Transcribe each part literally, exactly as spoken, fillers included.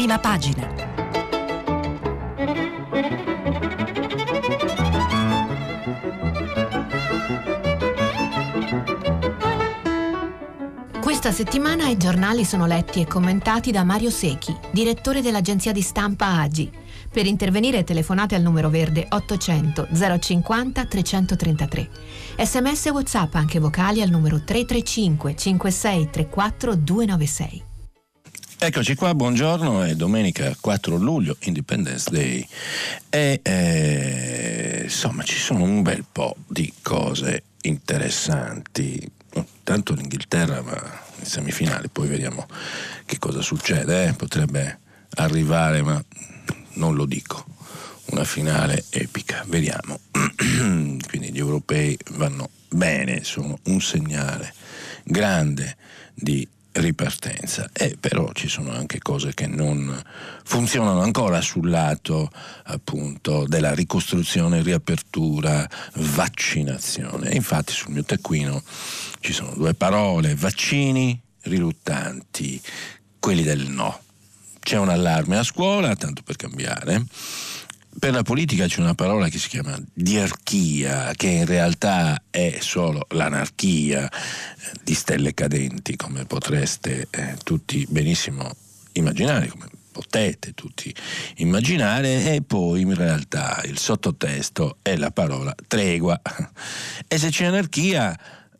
prima pagina. Questa settimana i giornali sono letti e commentati da Mario Secchi, direttore dell'agenzia di stampa A G I. Per intervenire telefonate al numero verde ottocento zero cinquanta trecentotrentatré. Sms e WhatsApp anche vocali al numero tre tre cinque cinque sei tre quattro due nove sei. Eccoci qua, buongiorno, è domenica quattro luglio, Independence Day, e eh, insomma ci sono un bel po' di cose interessanti. Tanto l'Inghilterra va in semifinale, poi vediamo che cosa succede, eh. Potrebbe arrivare, ma non lo dico, una finale epica, vediamo. Quindi gli europei vanno bene, sono un segnale grande di ripartenza, e eh, però ci sono anche cose che non funzionano ancora sul lato appunto della ricostruzione, riapertura, vaccinazione. E infatti sul mio taccuino ci sono due parole: vaccini riluttanti, quelli del no. C'è un allarme a scuola, tanto per cambiare. Per la politica c'è una parola che si chiama diarchia, che in realtà è solo l'anarchia di stelle cadenti, come potreste eh, tutti benissimo immaginare, come potete tutti immaginare, e poi in realtà il sottotesto è la parola tregua. E se c'è anarchia,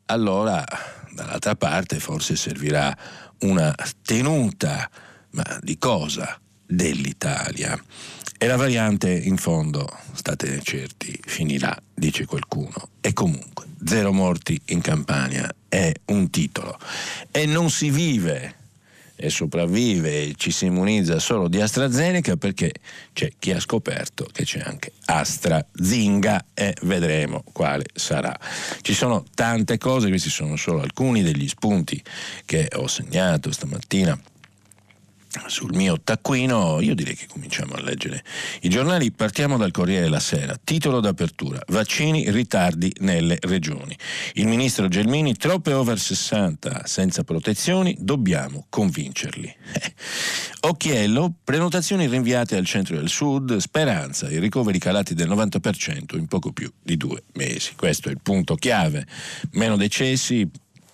allora dall'altra parte forse servirà una tenuta, ma di cosa? Dell'Italia. E la variante, in fondo, state certi, finirà, dice qualcuno. E comunque, zero morti in Campania è un titolo. E non si vive e sopravvive e ci si immunizza solo di AstraZeneca, perché c'è chi ha scoperto che c'è anche AstraZinga, e vedremo quale sarà. Ci sono tante cose, questi sono solo alcuni degli spunti che ho segnato stamattina sul mio taccuino. Io direi che cominciamo a leggere i giornali. Partiamo dal Corriere della Sera, titolo d'apertura: vaccini, ritardi nelle regioni. Il ministro Gelmini: troppe over sessanta senza protezioni, dobbiamo convincerli. Eh. Occhiello: prenotazioni rinviate al centro e al sud, Speranza: i ricoveri calati del novanta per cento in poco più di due mesi. Questo è il punto chiave, meno decessi,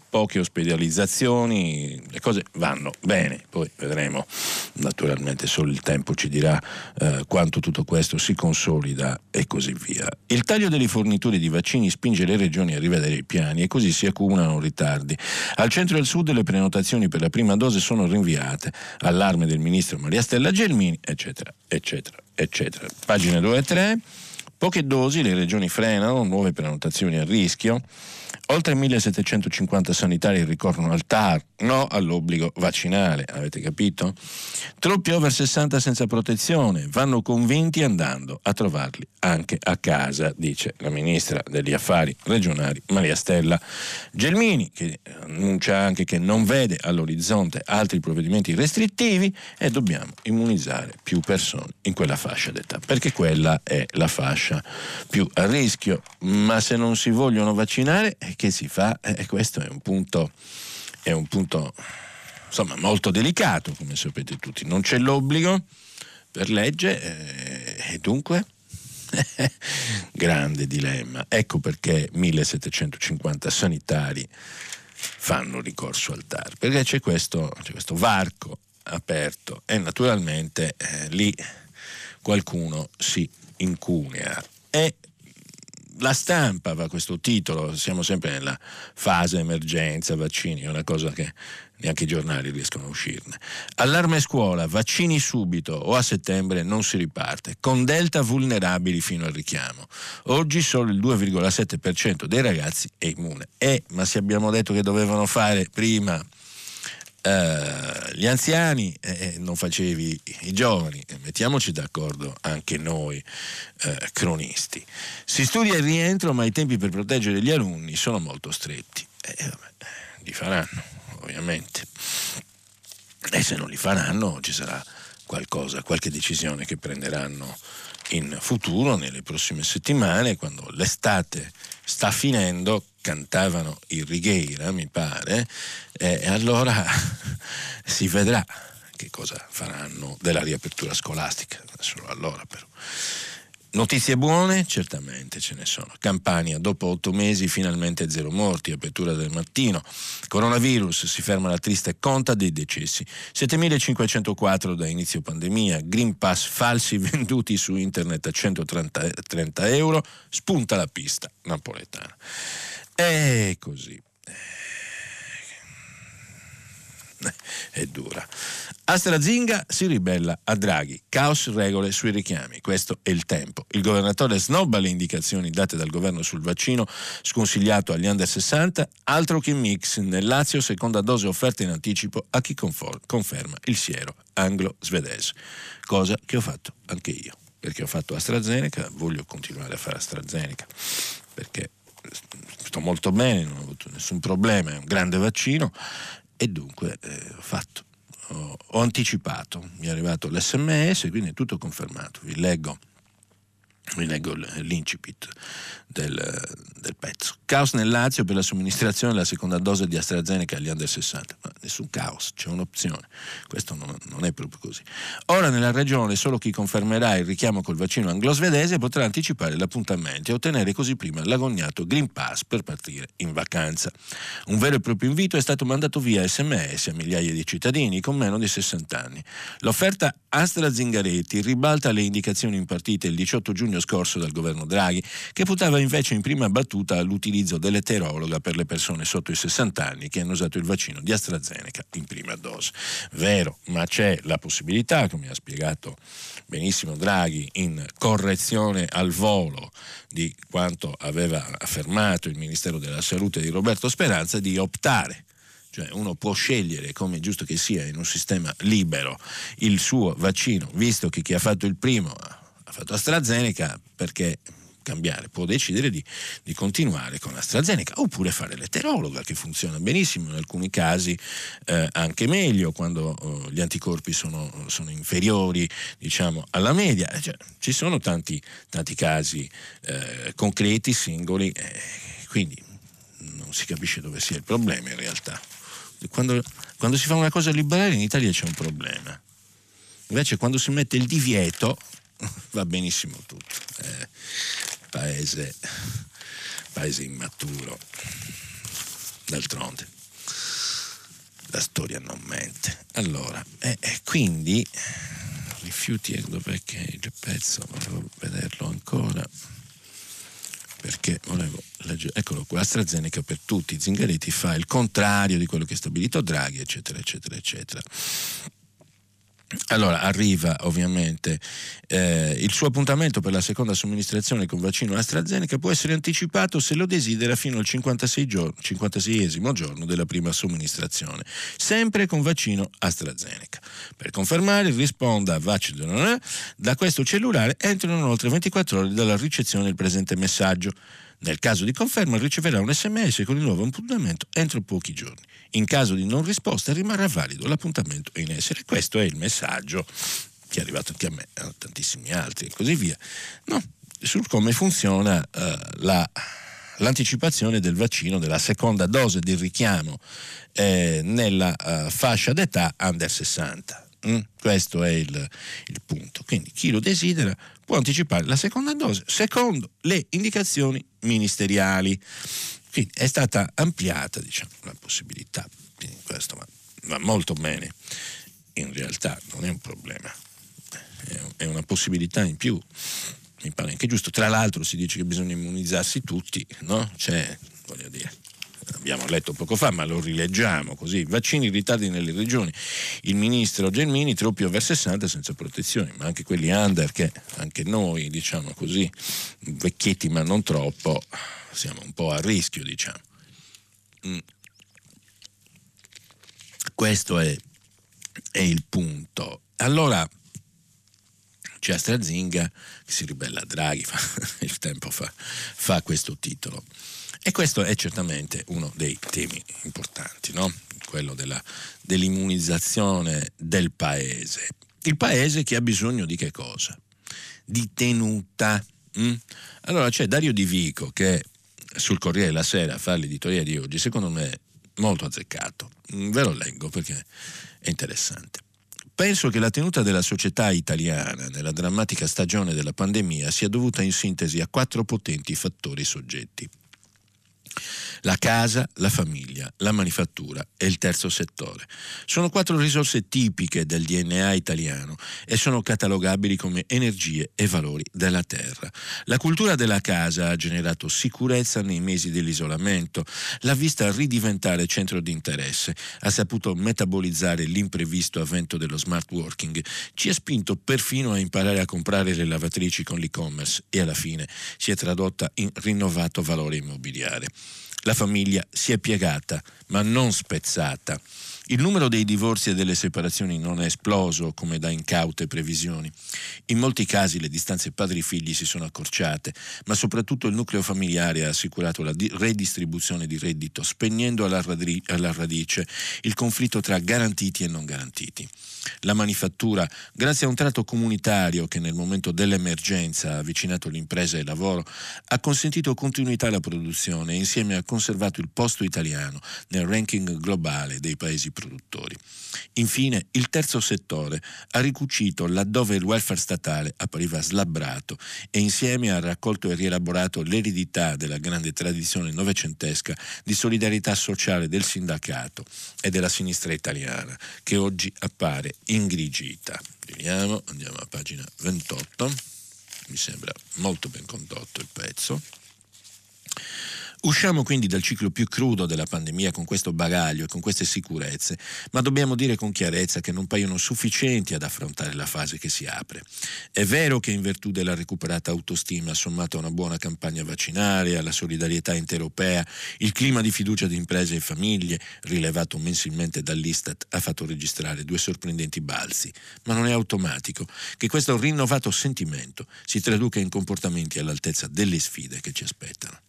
poche ospedalizzazioni, le cose vanno bene, poi vedremo, naturalmente solo il tempo ci dirà eh, quanto tutto questo si consolida e così via. Il taglio delle forniture di vaccini spinge le regioni a rivedere i piani e così si accumulano ritardi. Al centro e al sud le prenotazioni per la prima dose sono rinviate, allarme del ministro Maria Stella Gelmini, eccetera, eccetera, eccetera. Pagine due e tre. Poche dosi, le regioni frenano, nuove prenotazioni a rischio. Oltre millesettecentocinquanta sanitari ricorrono al T A R, no all'obbligo vaccinale, avete capito? Troppi over sessanta senza protezione, vanno convinti andando a trovarli anche a casa, dice la ministra degli affari regionali Maria Stella Gelmini, che annuncia anche che non vede all'orizzonte altri provvedimenti restrittivi e dobbiamo immunizzare più persone in quella fascia d'età, perché quella è la fascia più a rischio. Ma se non si vogliono vaccinare, che si fa? Eh, questo è un punto, è un punto insomma molto delicato, come sapete tutti. Non c'è l'obbligo per legge, eh, e dunque grande dilemma. Ecco perché millesettecentocinquanta sanitari fanno ricorso al T A R, perché c'è questo, c'è questo varco aperto e naturalmente eh, lì qualcuno si incunea. E La Stampa va questo titolo, siamo sempre nella fase emergenza vaccini, è una cosa che neanche i giornali riescono a uscirne. Allarme scuola, vaccini subito o a settembre non si riparte, con Delta vulnerabili fino al richiamo. Oggi solo il due virgola sette per cento dei ragazzi è immune. Eh, ma se abbiamo detto che dovevano fare prima Uh, gli anziani, eh, non facevi i giovani, mettiamoci d'accordo anche noi eh, cronisti. Si studia il rientro, ma i tempi per proteggere gli alunni sono molto stretti. Eh, vabbè, li faranno, ovviamente, e se non li faranno ci sarà qualcosa, qualche decisione che prenderanno in futuro, nelle prossime settimane, quando l'estate sta finendo. Cantavano il Righeira, mi pare, e eh, allora si vedrà che cosa faranno della riapertura scolastica, solo allora però. Notizie buone? Certamente ce ne sono. Campania, dopo otto mesi finalmente zero morti, apertura del mattino. Coronavirus, si ferma la triste conta dei decessi. settemilacinquecentoquattro da inizio pandemia, Green Pass falsi venduti su internet a centotrenta euro, spunta la pista napoletana. E così. È dura. AstraZinga si ribella a Draghi, caos regole sui richiami, questo è il tempo. Il governatore snobba le indicazioni date dal governo sul vaccino sconsigliato agli under sessanta, altro che mix, nel Lazio seconda dose offerta in anticipo a chi confor- conferma il siero anglo-svedese, cosa che ho fatto anche io, perché ho fatto AstraZeneca, voglio continuare a fare AstraZeneca, perché sto molto bene, non ho avuto nessun problema, è un grande vaccino. E dunque ho eh, fatto, ho, ho anticipato, mi è arrivato l'esse emme esse, quindi è tutto confermato. Vi leggo, vi leggo l'incipit del, del pezzo. Caos nel Lazio per la somministrazione della seconda dose di AstraZeneca agli under sessanta, ma nessun caos, c'è un'opzione, questo non, non è proprio così. Ora nella regione solo chi confermerà il richiamo col vaccino anglo-svedese potrà anticipare l'appuntamento e ottenere così prima l'agognato Green Pass per partire in vacanza. Un vero e proprio invito è stato mandato via esse emme esse a migliaia di cittadini con meno di sessanta anni. L'offerta AstraZingaretti ribalta le indicazioni impartite il diciotto giugno scorso dal governo Draghi, che puntava invece in prima battuta all'utilizzo dell'eterologa per le persone sotto i sessanta anni che hanno usato il vaccino di AstraZeneca in prima dose. Vero, ma c'è la possibilità, come ha spiegato benissimo Draghi in correzione al volo di quanto aveva affermato il Ministero della Salute di Roberto Speranza, di optare. Cioè uno può scegliere, come è giusto che sia in un sistema libero, il suo vaccino, visto che chi ha fatto il primo ha fatto AstraZeneca, perché cambiare, può decidere di, di continuare con AstraZeneca oppure fare l'eterologa, che funziona benissimo in alcuni casi, eh, anche meglio quando eh, gli anticorpi sono, sono inferiori, diciamo, alla media. Cioè, ci sono tanti, tanti casi eh, concreti, singoli, eh, quindi non si capisce dove sia il problema in realtà. Quando, quando si fa una cosa liberale in Italia c'è un problema, invece quando si mette il divieto va benissimo tutto. Eh, paese, paese immaturo, d'altronde la storia non mente. Allora, eh, eh, quindi rifiuti, dov'è che il pezzo, volevo vederlo ancora perché volevo leggere, eccolo qua, AstraZeneca per tutti, Zingaretti fa il contrario di quello che ha stabilito Draghi, eccetera eccetera eccetera. Allora arriva ovviamente eh, il suo appuntamento per la seconda somministrazione con vaccino AstraZeneca può essere anticipato se lo desidera fino al cinquantaseiesimo giorno della prima somministrazione, sempre con vaccino AstraZeneca. Per confermare risponda a Vaccino da questo cellulare entrano oltre ventiquattro ore dalla ricezione del presente messaggio. Nel caso di conferma riceverà un esse emme esse con il nuovo appuntamento entro pochi giorni. In caso di non risposta rimarrà valido l'appuntamento in essere. Questo è il messaggio che è arrivato anche a me, a tantissimi altri e così via. No, su come funziona uh, la, l'anticipazione del vaccino della seconda dose di richiamo eh, nella uh, fascia d'età under sessanta. Mm, questo è il, il punto. Quindi chi lo desidera può anticipare la seconda dose secondo le indicazioni ministeriali. Quindi è stata ampliata, diciamo, la possibilità. Quindi questo va, va molto bene. In realtà non è un problema, è una possibilità in più. Mi pare anche giusto. Tra l'altro si dice che bisogna immunizzarsi tutti, no? Cioè, voglio dire, abbiamo letto poco fa, ma lo rileggiamo così: vaccini, ritardi nelle regioni, il ministro Gelmini, troppi over sessanta senza protezioni, ma anche quelli under, che anche noi, diciamo così, vecchietti ma non troppo, siamo un po' a rischio, diciamo. Mm. Questo è, è il punto. Allora c'è AstraZinga che si ribella a Draghi, fa, il tempo fa, fa questo titolo. E questo è certamente uno dei temi importanti, no? Quello della, dell'immunizzazione del paese. Il paese che ha bisogno di che cosa? Di tenuta. Mm? Allora c'è Dario Di Vico che sul Corriere della Sera fa l'editoria di oggi, secondo me molto azzeccato. Ve lo leggo perché è interessante. Penso che la tenuta della società italiana nella drammatica stagione della pandemia sia dovuta in sintesi a quattro potenti fattori soggetti. La casa, la famiglia, la manifattura e il terzo settore. Sono quattro risorse tipiche del D N A italiano e sono catalogabili come energie e valori della terra. La cultura della casa ha generato sicurezza nei mesi dell'isolamento, l'ha vista ridiventare centro di interesse, ha saputo metabolizzare l'imprevisto avvento dello smart working, ci ha spinto perfino a imparare a comprare le lavatrici con l'e-commerce e alla fine si è tradotta in rinnovato valore immobiliare. La famiglia si è piegata, ma non spezzata. Il numero dei divorzi e delle separazioni non è esploso come da incaute previsioni. In molti casi le distanze padri-figli si sono accorciate, ma soprattutto il nucleo familiare ha assicurato la redistribuzione di reddito, spegnendo alla, radri- alla radice il conflitto tra garantiti e non garantiti. La manifattura, grazie a un tratto comunitario che nel momento dell'emergenza ha avvicinato l'impresa e il lavoro, ha consentito continuità alla produzione e insieme ha conservato il posto italiano nel ranking globale dei paesi produttori. Infine, il terzo settore ha ricucito laddove il welfare statale appariva slabbrato e insieme ha raccolto e rielaborato l'eredità della grande tradizione novecentesca di solidarietà sociale del sindacato e della sinistra italiana, che oggi appare ingrigita. Vediamo, andiamo a pagina ventotto, mi sembra molto ben condotto il pezzo. Usciamo quindi dal ciclo più crudo della pandemia con questo bagaglio e con queste sicurezze, ma dobbiamo dire con chiarezza che non paiono sufficienti ad affrontare la fase che si apre. È vero che in virtù della recuperata autostima sommata a una buona campagna vaccinale, alla solidarietà intereuropea, il clima di fiducia di imprese e famiglie, rilevato mensilmente dall'Istat, ha fatto registrare due sorprendenti balzi, ma non è automatico che questo rinnovato sentimento si traduca in comportamenti all'altezza delle sfide che ci aspettano.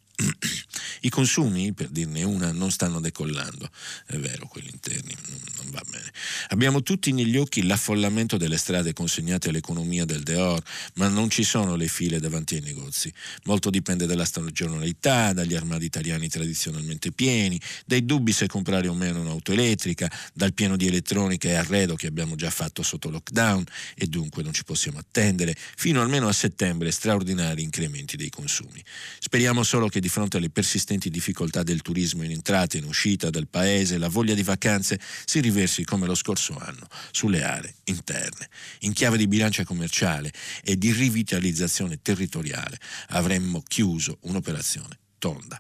I consumi, per dirne una, non stanno decollando, è vero, quelli interni non va bene. Abbiamo tutti negli occhi l'affollamento delle strade consegnate all'economia del dehors, ma non ci sono le file davanti ai negozi. Molto dipende dalla stagionalità, dagli armadi italiani tradizionalmente pieni, dai dubbi se comprare o meno un'auto elettrica, dal pieno di elettronica e arredo che abbiamo già fatto sotto lockdown e dunque non ci possiamo attendere fino almeno a settembre straordinari incrementi dei consumi. Speriamo solo che di fronte alle persistenti difficoltà del turismo in entrata e in uscita dal paese, la voglia di vacanze si riversi come lo scorso anno sulle aree interne. In chiave di bilancia commerciale e di rivitalizzazione territoriale avremmo chiuso un'operazione tonda.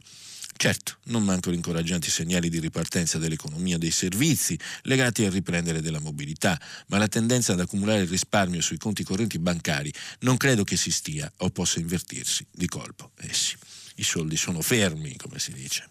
Certo, non mancano incoraggianti segnali di ripartenza dell'economia dei servizi legati al riprendere della mobilità, ma la tendenza ad accumulare il risparmio sui conti correnti bancari non credo che si stia o possa invertirsi di colpo essi. I soldi sono fermi, come si dice.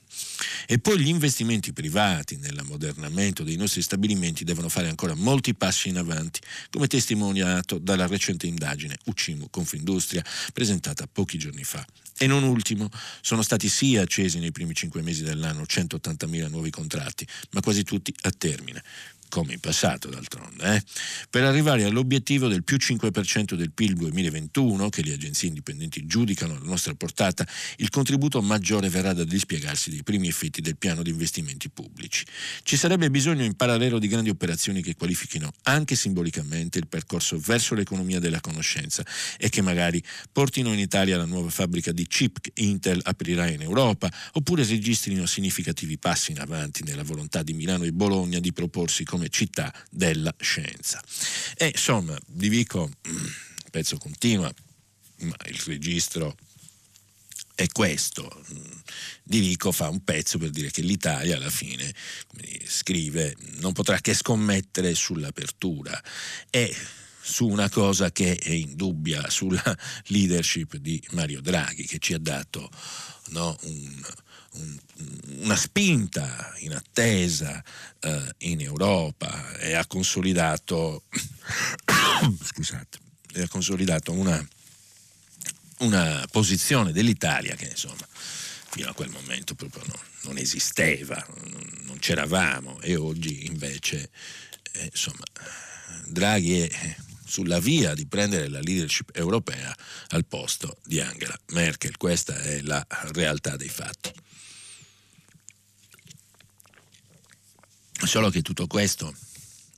E poi gli investimenti privati nell'ammodernamento dei nostri stabilimenti devono fare ancora molti passi in avanti, come testimoniato dalla recente indagine Ucimu Confindustria presentata pochi giorni fa. E non ultimo, sono stati sì accesi nei primi cinque mesi dell'anno centottantamila nuovi contratti, ma quasi tutti a termine, come in passato d'altronde, eh? per arrivare all'obiettivo del più cinque per cento del P I L duemilaventuno, che le agenzie indipendenti giudicano alla nostra portata. Il contributo maggiore verrà dal dispiegarsi dei primi effetti del piano di investimenti pubblici. Ci sarebbe bisogno in parallelo di grandi operazioni che qualifichino anche simbolicamente il percorso verso l'economia della conoscenza e che magari portino in Italia la nuova fabbrica di chip che Intel aprirà in Europa, oppure registrino significativi passi in avanti nella volontà di Milano e Bologna di proporsi come città della scienza. E insomma, vi dico, il pezzo continua, ma il registro è questo. Di Vico fa un pezzo per dire che l'Italia alla fine, come scrive, non potrà che scommettere sull'apertura e su una cosa che è indubbia, sulla leadership di Mario Draghi, che ci ha dato, no, un una spinta in attesa eh, in Europa e ha consolidato scusate, e ha consolidato una, una posizione dell'Italia che insomma fino a quel momento proprio no, non esisteva, non, non c'eravamo, e oggi invece eh, insomma Draghi è sulla via di prendere la leadership europea al posto di Angela Merkel. Questa è la realtà dei fatti. Solo che tutto questo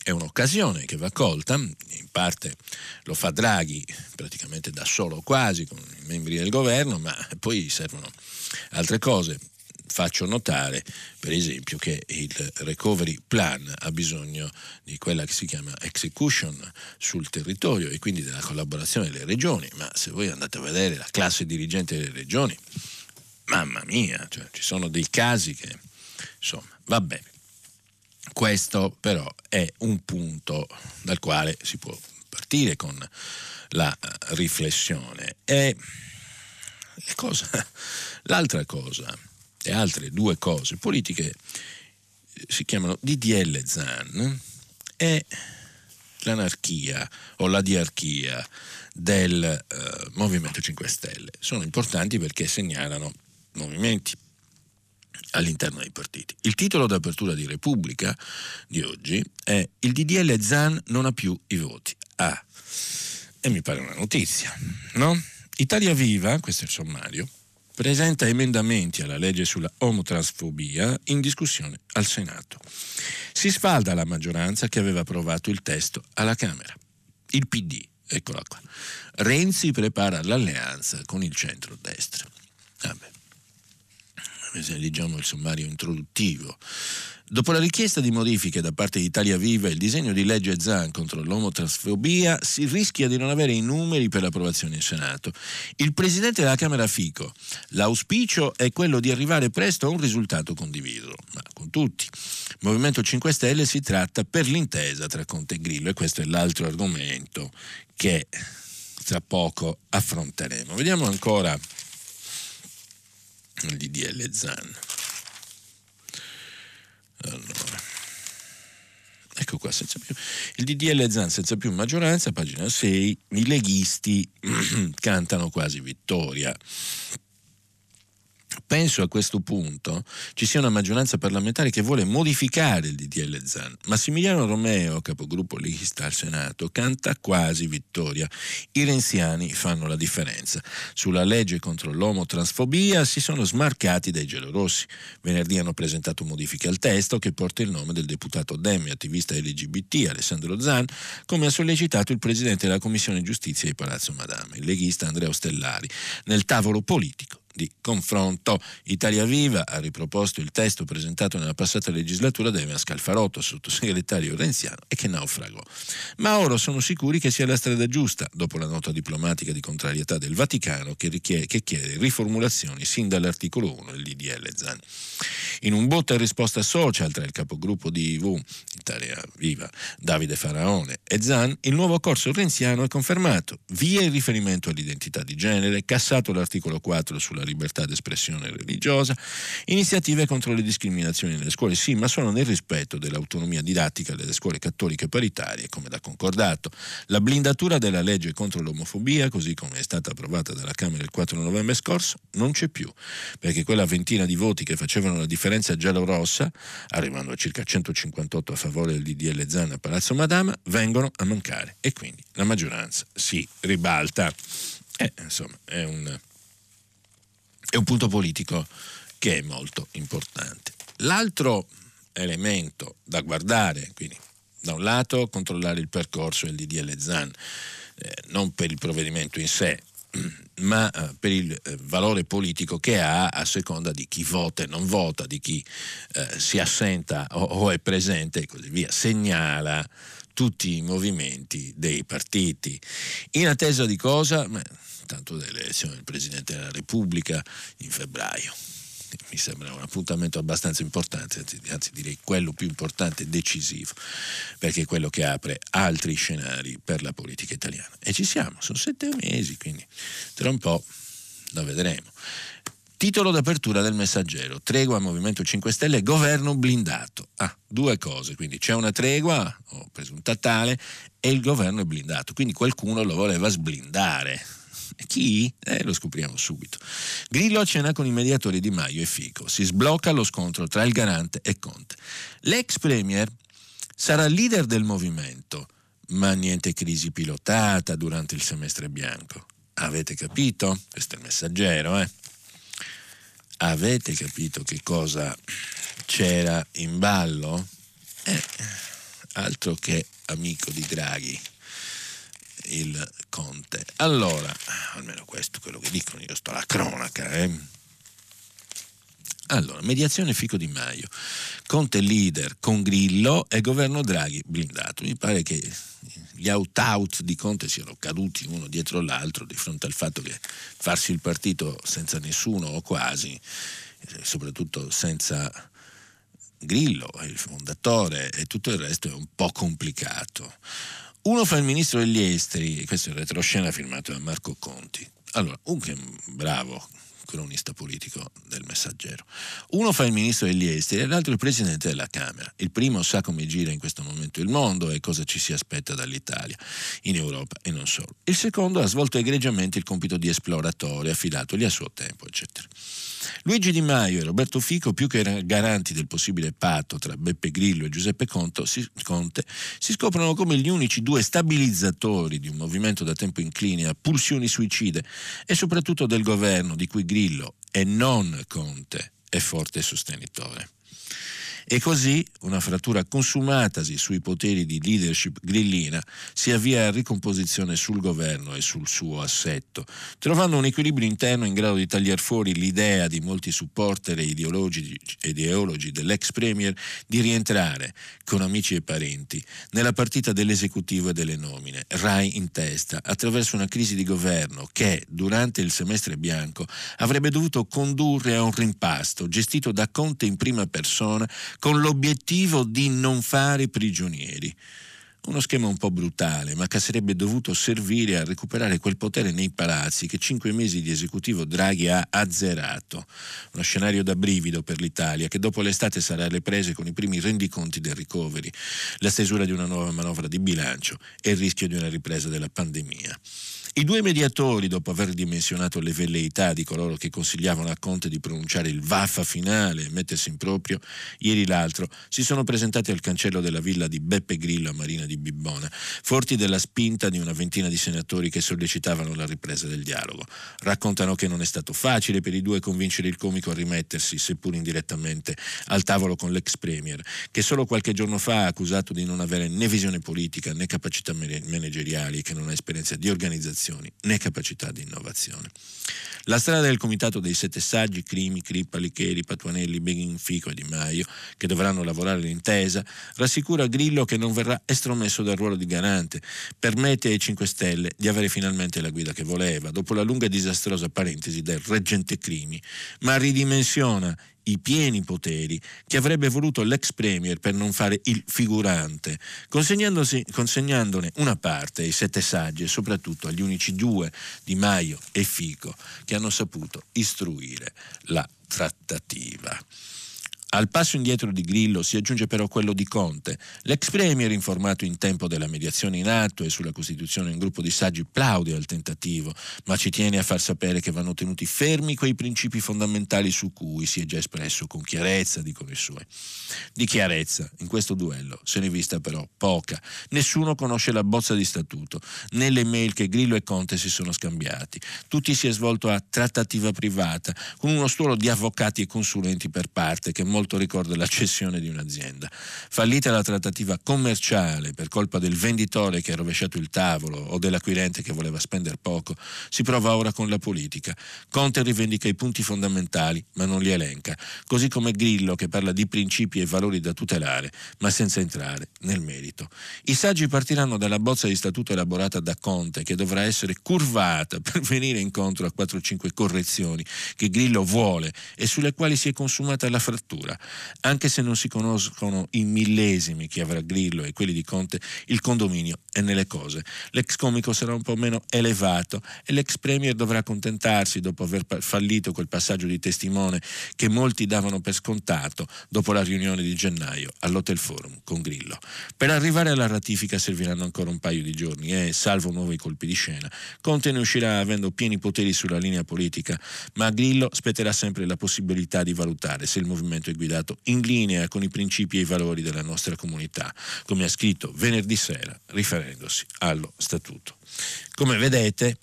è un'occasione che va colta, in parte lo fa Draghi praticamente da solo quasi con i membri del governo, ma poi servono altre cose. Faccio notare per esempio che il recovery plan ha bisogno di quella che si chiama execution sul territorio e quindi della collaborazione delle regioni, ma se voi andate a vedere la classe dirigente delle regioni, mamma mia, cioè, ci sono dei casi che insomma, va bene. Questo però è un punto dal quale si può partire con la riflessione. E la cosa, l'altra cosa, e altre due cose politiche si chiamano D D L Zan e l'anarchia o la diarchia del eh, Movimento cinque Stelle. Sono importanti perché segnalano movimenti all'interno dei partiti. Il titolo d'apertura di Repubblica di oggi è "Il D D L Zan non ha più i voti". Ah, e mi pare una notizia, no? Italia Viva, questo è il sommario, presenta emendamenti alla legge sulla omotransfobia in discussione al Senato. Si sfalda la maggioranza che aveva approvato il testo alla Camera. Il P D, eccola qua. Renzi prepara l'alleanza con il centrodestra. Vabbè. Se leggiamo il sommario introduttivo. Dopo la richiesta di modifiche da parte di Italia Viva, il disegno di legge Zan contro l'omotransfobia si rischia di non avere i numeri per l'approvazione in Senato. Il presidente della Camera Fico: l'auspicio è quello di arrivare presto a un risultato condiviso, ma con tutti. Movimento cinque Stelle si tratta per l'intesa tra Conte e Grillo, e questo è l'altro argomento che tra poco affronteremo. Vediamo ancora il D D L Zan. Allora, ecco qua, senza più. Il D D L Zan senza più maggioranza, pagina sei, i leghisti cantano quasi vittoria. Penso a questo punto ci sia una maggioranza parlamentare che vuole modificare il D D L Zan. Massimiliano Romeo, capogruppo leghista al Senato, canta quasi vittoria. I renziani fanno la differenza. Sulla legge contro l'omotransfobia si sono smarcati dai gelorossi. Venerdì hanno presentato modifiche al testo che porta il nome del deputato Demme, attivista L G B T, Alessandro Zan, come ha sollecitato il presidente della Commissione Giustizia di Palazzo Madama, il leghista Andrea Ostellari, nel tavolo politico di confronto. Italia Viva ha riproposto il testo presentato nella passata legislatura da Evan Scalfarotto, sottosegretario renziano, e che naufragò. Ma ora sono sicuri che sia la strada giusta, dopo la nota diplomatica di contrarietà del Vaticano che, richie- che chiede riformulazioni sin dall'articolo uno del D D L Zan. In un botta e risposta social tra il capogruppo di I V Italia Viva, Davide Faraone e Zan, il nuovo corso renziano è confermato. Via il riferimento all'identità di genere, cassato l'articolo quattro sulla libertà d'espressione religiosa, iniziative contro le discriminazioni nelle scuole, sì, ma solo nel rispetto dell'autonomia didattica delle scuole cattoliche paritarie, come da concordato. La blindatura della legge contro l'omofobia, così come è stata approvata dalla Camera il quattro novembre scorso, non c'è più, perché quella ventina di voti che facevano la differenza giallorossa, arrivando a circa centocinquantotto a favore del D D L Zan a Palazzo Madama, vengono a mancare e quindi la maggioranza si ribalta. Eh, insomma, è un È un punto politico che è molto importante. L'altro elemento da guardare, quindi, da un lato controllare il percorso del D D L Zan, eh, non per il provvedimento in sé, ma eh, per il eh, valore politico che ha a seconda di chi vota e non vota, di chi eh, si assenta o, o è presente e così via. Segnala tutti i movimenti dei partiti. In attesa di cosa? Ma, tanto delle elezioni del Presidente della Repubblica in febbraio. Mi sembra un appuntamento abbastanza importante, anzi direi quello più importante e decisivo, perché è quello che apre altri scenari per la politica italiana. E ci siamo, sono sette mesi, quindi tra un po' la vedremo. Titolo d'apertura del Messaggero: tregua Movimento cinque Stelle, governo blindato. Ah, due cose, quindi c'è una tregua, o presunta tale, e il governo è blindato, quindi qualcuno lo voleva sblindare. Chi? Eh, lo scopriamo subito. Grillo a cena con i mediatori Di Maio e Fico, si sblocca lo scontro tra il garante e Conte. L'ex premier sarà leader del movimento, ma niente crisi pilotata durante il semestre bianco. Avete capito? Questo è il Messaggero, eh? Avete capito che cosa c'era in ballo? Eh, altro che amico di Draghi, il Conte. Allora, almeno questo è quello che dicono, io sto alla cronaca, eh. Allora, mediazione Fico Di Maio, Conte leader con Grillo e governo Draghi blindato. Mi pare che gli out-out di Conte siano caduti uno dietro l'altro di fronte al fatto che farsi il partito senza nessuno o quasi, soprattutto senza Grillo, il fondatore e tutto il resto, è un po' complicato. Uno fa il ministro degli esteri, e questo è il retroscena firmato da Marco Conti. Allora, un che bravo cronista politico del Messaggero. Uno fa il ministro degli esteri e l'altro il presidente della Camera. Il primo sa come gira in questo momento il mondo e cosa ci si aspetta dall'Italia in Europa e non solo. Il secondo ha svolto egregiamente il compito di esploratore affidatogli a suo tempo, eccetera. Luigi Di Maio e Roberto Fico, più che garanti del possibile patto tra Beppe Grillo e Giuseppe Conte, si, Conte, si scoprono come gli unici due stabilizzatori di un movimento da tempo incline a pulsioni suicide e soprattutto del governo di cui Grillo, e non Conte, è forte sostenitore. E così una frattura consumatasi sui poteri di leadership grillina si avvia a ricomposizione sul governo e sul suo assetto, trovando un equilibrio interno in grado di tagliar fuori l'idea di molti supporter e ideologi, ideologi dell'ex premier di rientrare, con amici e parenti, nella partita dell'esecutivo e delle nomine, Rai in testa, attraverso una crisi di governo che, durante il semestre bianco, avrebbe dovuto condurre a un rimpasto gestito da Conte in prima persona, con l'obiettivo di non fare prigionieri. Uno schema un po' brutale, ma che sarebbe dovuto servire a recuperare quel potere nei palazzi che cinque mesi di esecutivo Draghi ha azzerato. Uno scenario da brivido per l'Italia, che dopo l'estate sarà alle prese con i primi rendiconti del recovery, la stesura di una nuova manovra di bilancio e il rischio di una ripresa della pandemia. I due mediatori, dopo aver dimensionato le velleità di coloro che consigliavano a Conte di pronunciare il vaffa finale e mettersi in proprio, ieri l'altro si sono presentati al cancello della villa di Beppe Grillo a Marina di Bibbona, forti della spinta di una ventina di senatori che sollecitavano la ripresa del dialogo. Raccontano che non è stato facile per i due convincere il comico a rimettersi, seppur indirettamente, al tavolo con l'ex premier, che solo qualche giorno fa ha accusato di non avere né visione politica né capacità manageriali, che non ha esperienza di organizzazione né capacità di innovazione. La strada del comitato dei sette saggi, Crimi, Crippa, Licheri, Patuanelli, Beghin, Fico e Di Maio, che dovranno lavorare l'intesa, rassicura Grillo che non verrà estromesso dal ruolo di garante, permette ai cinque Stelle di avere finalmente la guida che voleva, dopo la lunga e disastrosa parentesi del reggente Crimi, ma ridimensiona i pieni poteri che avrebbe voluto l'ex premier per non fare il figurante, consegnandone una parte ai sette saggi e soprattutto agli unici due, Di Maio e Fico, che hanno saputo istruire la trattativa. Al passo indietro di Grillo si aggiunge però quello di Conte. L'ex premier, informato in tempo della mediazione in atto e sulla costituzione di un gruppo di saggi, plaude al tentativo, ma ci tiene a far sapere che vanno tenuti fermi quei principi fondamentali su cui si è già espresso con chiarezza, dicono i suoi. Di chiarezza in questo duello se ne è vista però poca. Nessuno conosce la bozza di statuto, né le mail che Grillo e Conte si sono scambiati. Tutti si è svolto a trattativa privata, con uno stuolo di avvocati e consulenti per parte che molto ricorda la cessione di un'azienda. Fallita la trattativa commerciale per colpa del venditore che ha rovesciato il tavolo o dell'acquirente che voleva spendere poco, si prova ora con la politica. Conte rivendica i punti fondamentali ma non li elenca, così come Grillo che parla di principi e valori da tutelare ma senza entrare nel merito. I saggi partiranno dalla bozza di statuto elaborata da Conte, che dovrà essere curvata per venire incontro a quattro o cinque correzioni che Grillo vuole e sulle quali si è consumata la frattura. Anche se non si conoscono i millesimi che avrà Grillo e quelli di Conte, il condominio è nelle cose. L'ex comico sarà un po' meno elevato e l'ex premier dovrà accontentarsi, dopo aver fallito quel passaggio di testimone che molti davano per scontato dopo la riunione di gennaio all'Hotel Forum con Grillo. Per arrivare alla ratifica serviranno ancora un paio di giorni e, salvo nuovi colpi di scena, Conte ne uscirà avendo pieni poteri sulla linea politica, ma a Grillo spetterà sempre la possibilità di valutare se il movimento è guidato in linea con i principi e i valori della nostra comunità, come ha scritto venerdì sera riferendosi allo statuto. Come vedete,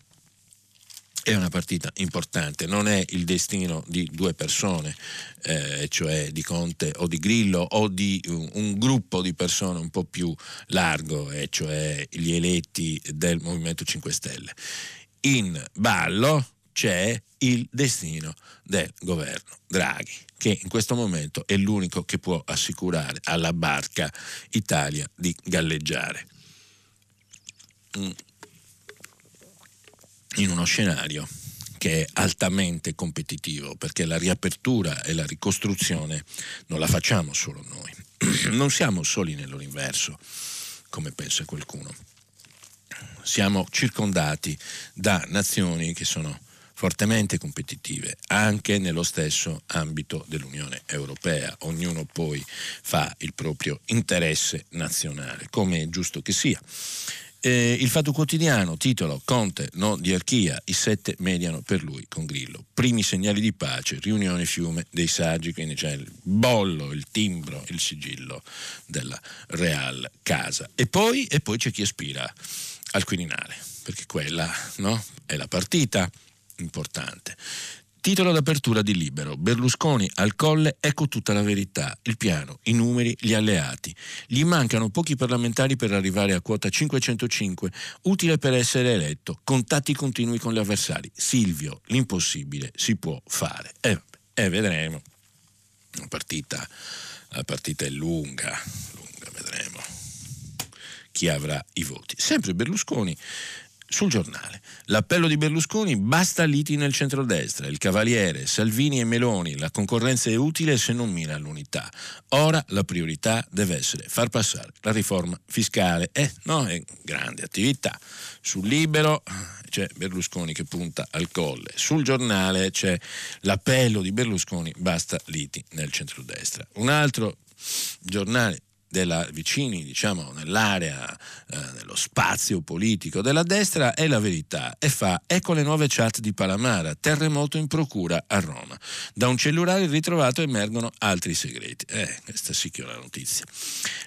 è una partita importante, non è il destino di due persone, eh, cioè di Conte o di Grillo o di un, un gruppo di persone un po' più largo, eh, cioè gli eletti del Movimento cinque Stelle. In ballo c'è il destino del governo Draghi, che in questo momento è l'unico che può assicurare alla barca Italia di galleggiare in uno scenario che è altamente competitivo, perché la riapertura e la ricostruzione non la facciamo solo noi, non siamo soli nell'universo come pensa qualcuno, siamo circondati da nazioni che sono fortemente competitive anche nello stesso ambito dell'Unione Europea. Ognuno poi fa il proprio interesse nazionale, come è giusto che sia. Eh, il Fatto Quotidiano, titolo: Conte no diarchia, i sette mediano per lui con Grillo, primi segnali di pace, riunione Fiume dei saggi, quindi c'è il bollo, il timbro, il sigillo della Real Casa. E poi, e poi c'è chi aspira al Quirinale, perché quella, no, è la partita importante. Titolo d'apertura di Libero: Berlusconi al Colle, ecco tutta la verità, il piano, i numeri, gli alleati. Gli mancano pochi parlamentari per arrivare a quota cinquecentocinque, utile per essere eletto, contatti continui con gli avversari. Silvio, l'impossibile si può fare. E, e vedremo. La partita, la partita è lunga, lunga, vedremo chi avrà i voti. Sempre Berlusconi sul Giornale. L'appello di Berlusconi: basta liti nel centrodestra, il Cavaliere, Salvini e Meloni, la concorrenza è utile se non mina all'unità. Ora la priorità deve essere far passare la riforma fiscale. Eh no, è grande attività. Sul Libero c'è Berlusconi che punta al Colle, sul Giornale c'è l'appello di Berlusconi, basta liti nel centrodestra. Un altro giornale della vicini, diciamo, nell'area, eh, nello spazio politico della destra, è La Verità, e fa: ecco le nuove chat di Palamara, terremoto in procura a Roma, da un cellulare ritrovato emergono altri segreti. Eh, questa sì che è una notizia.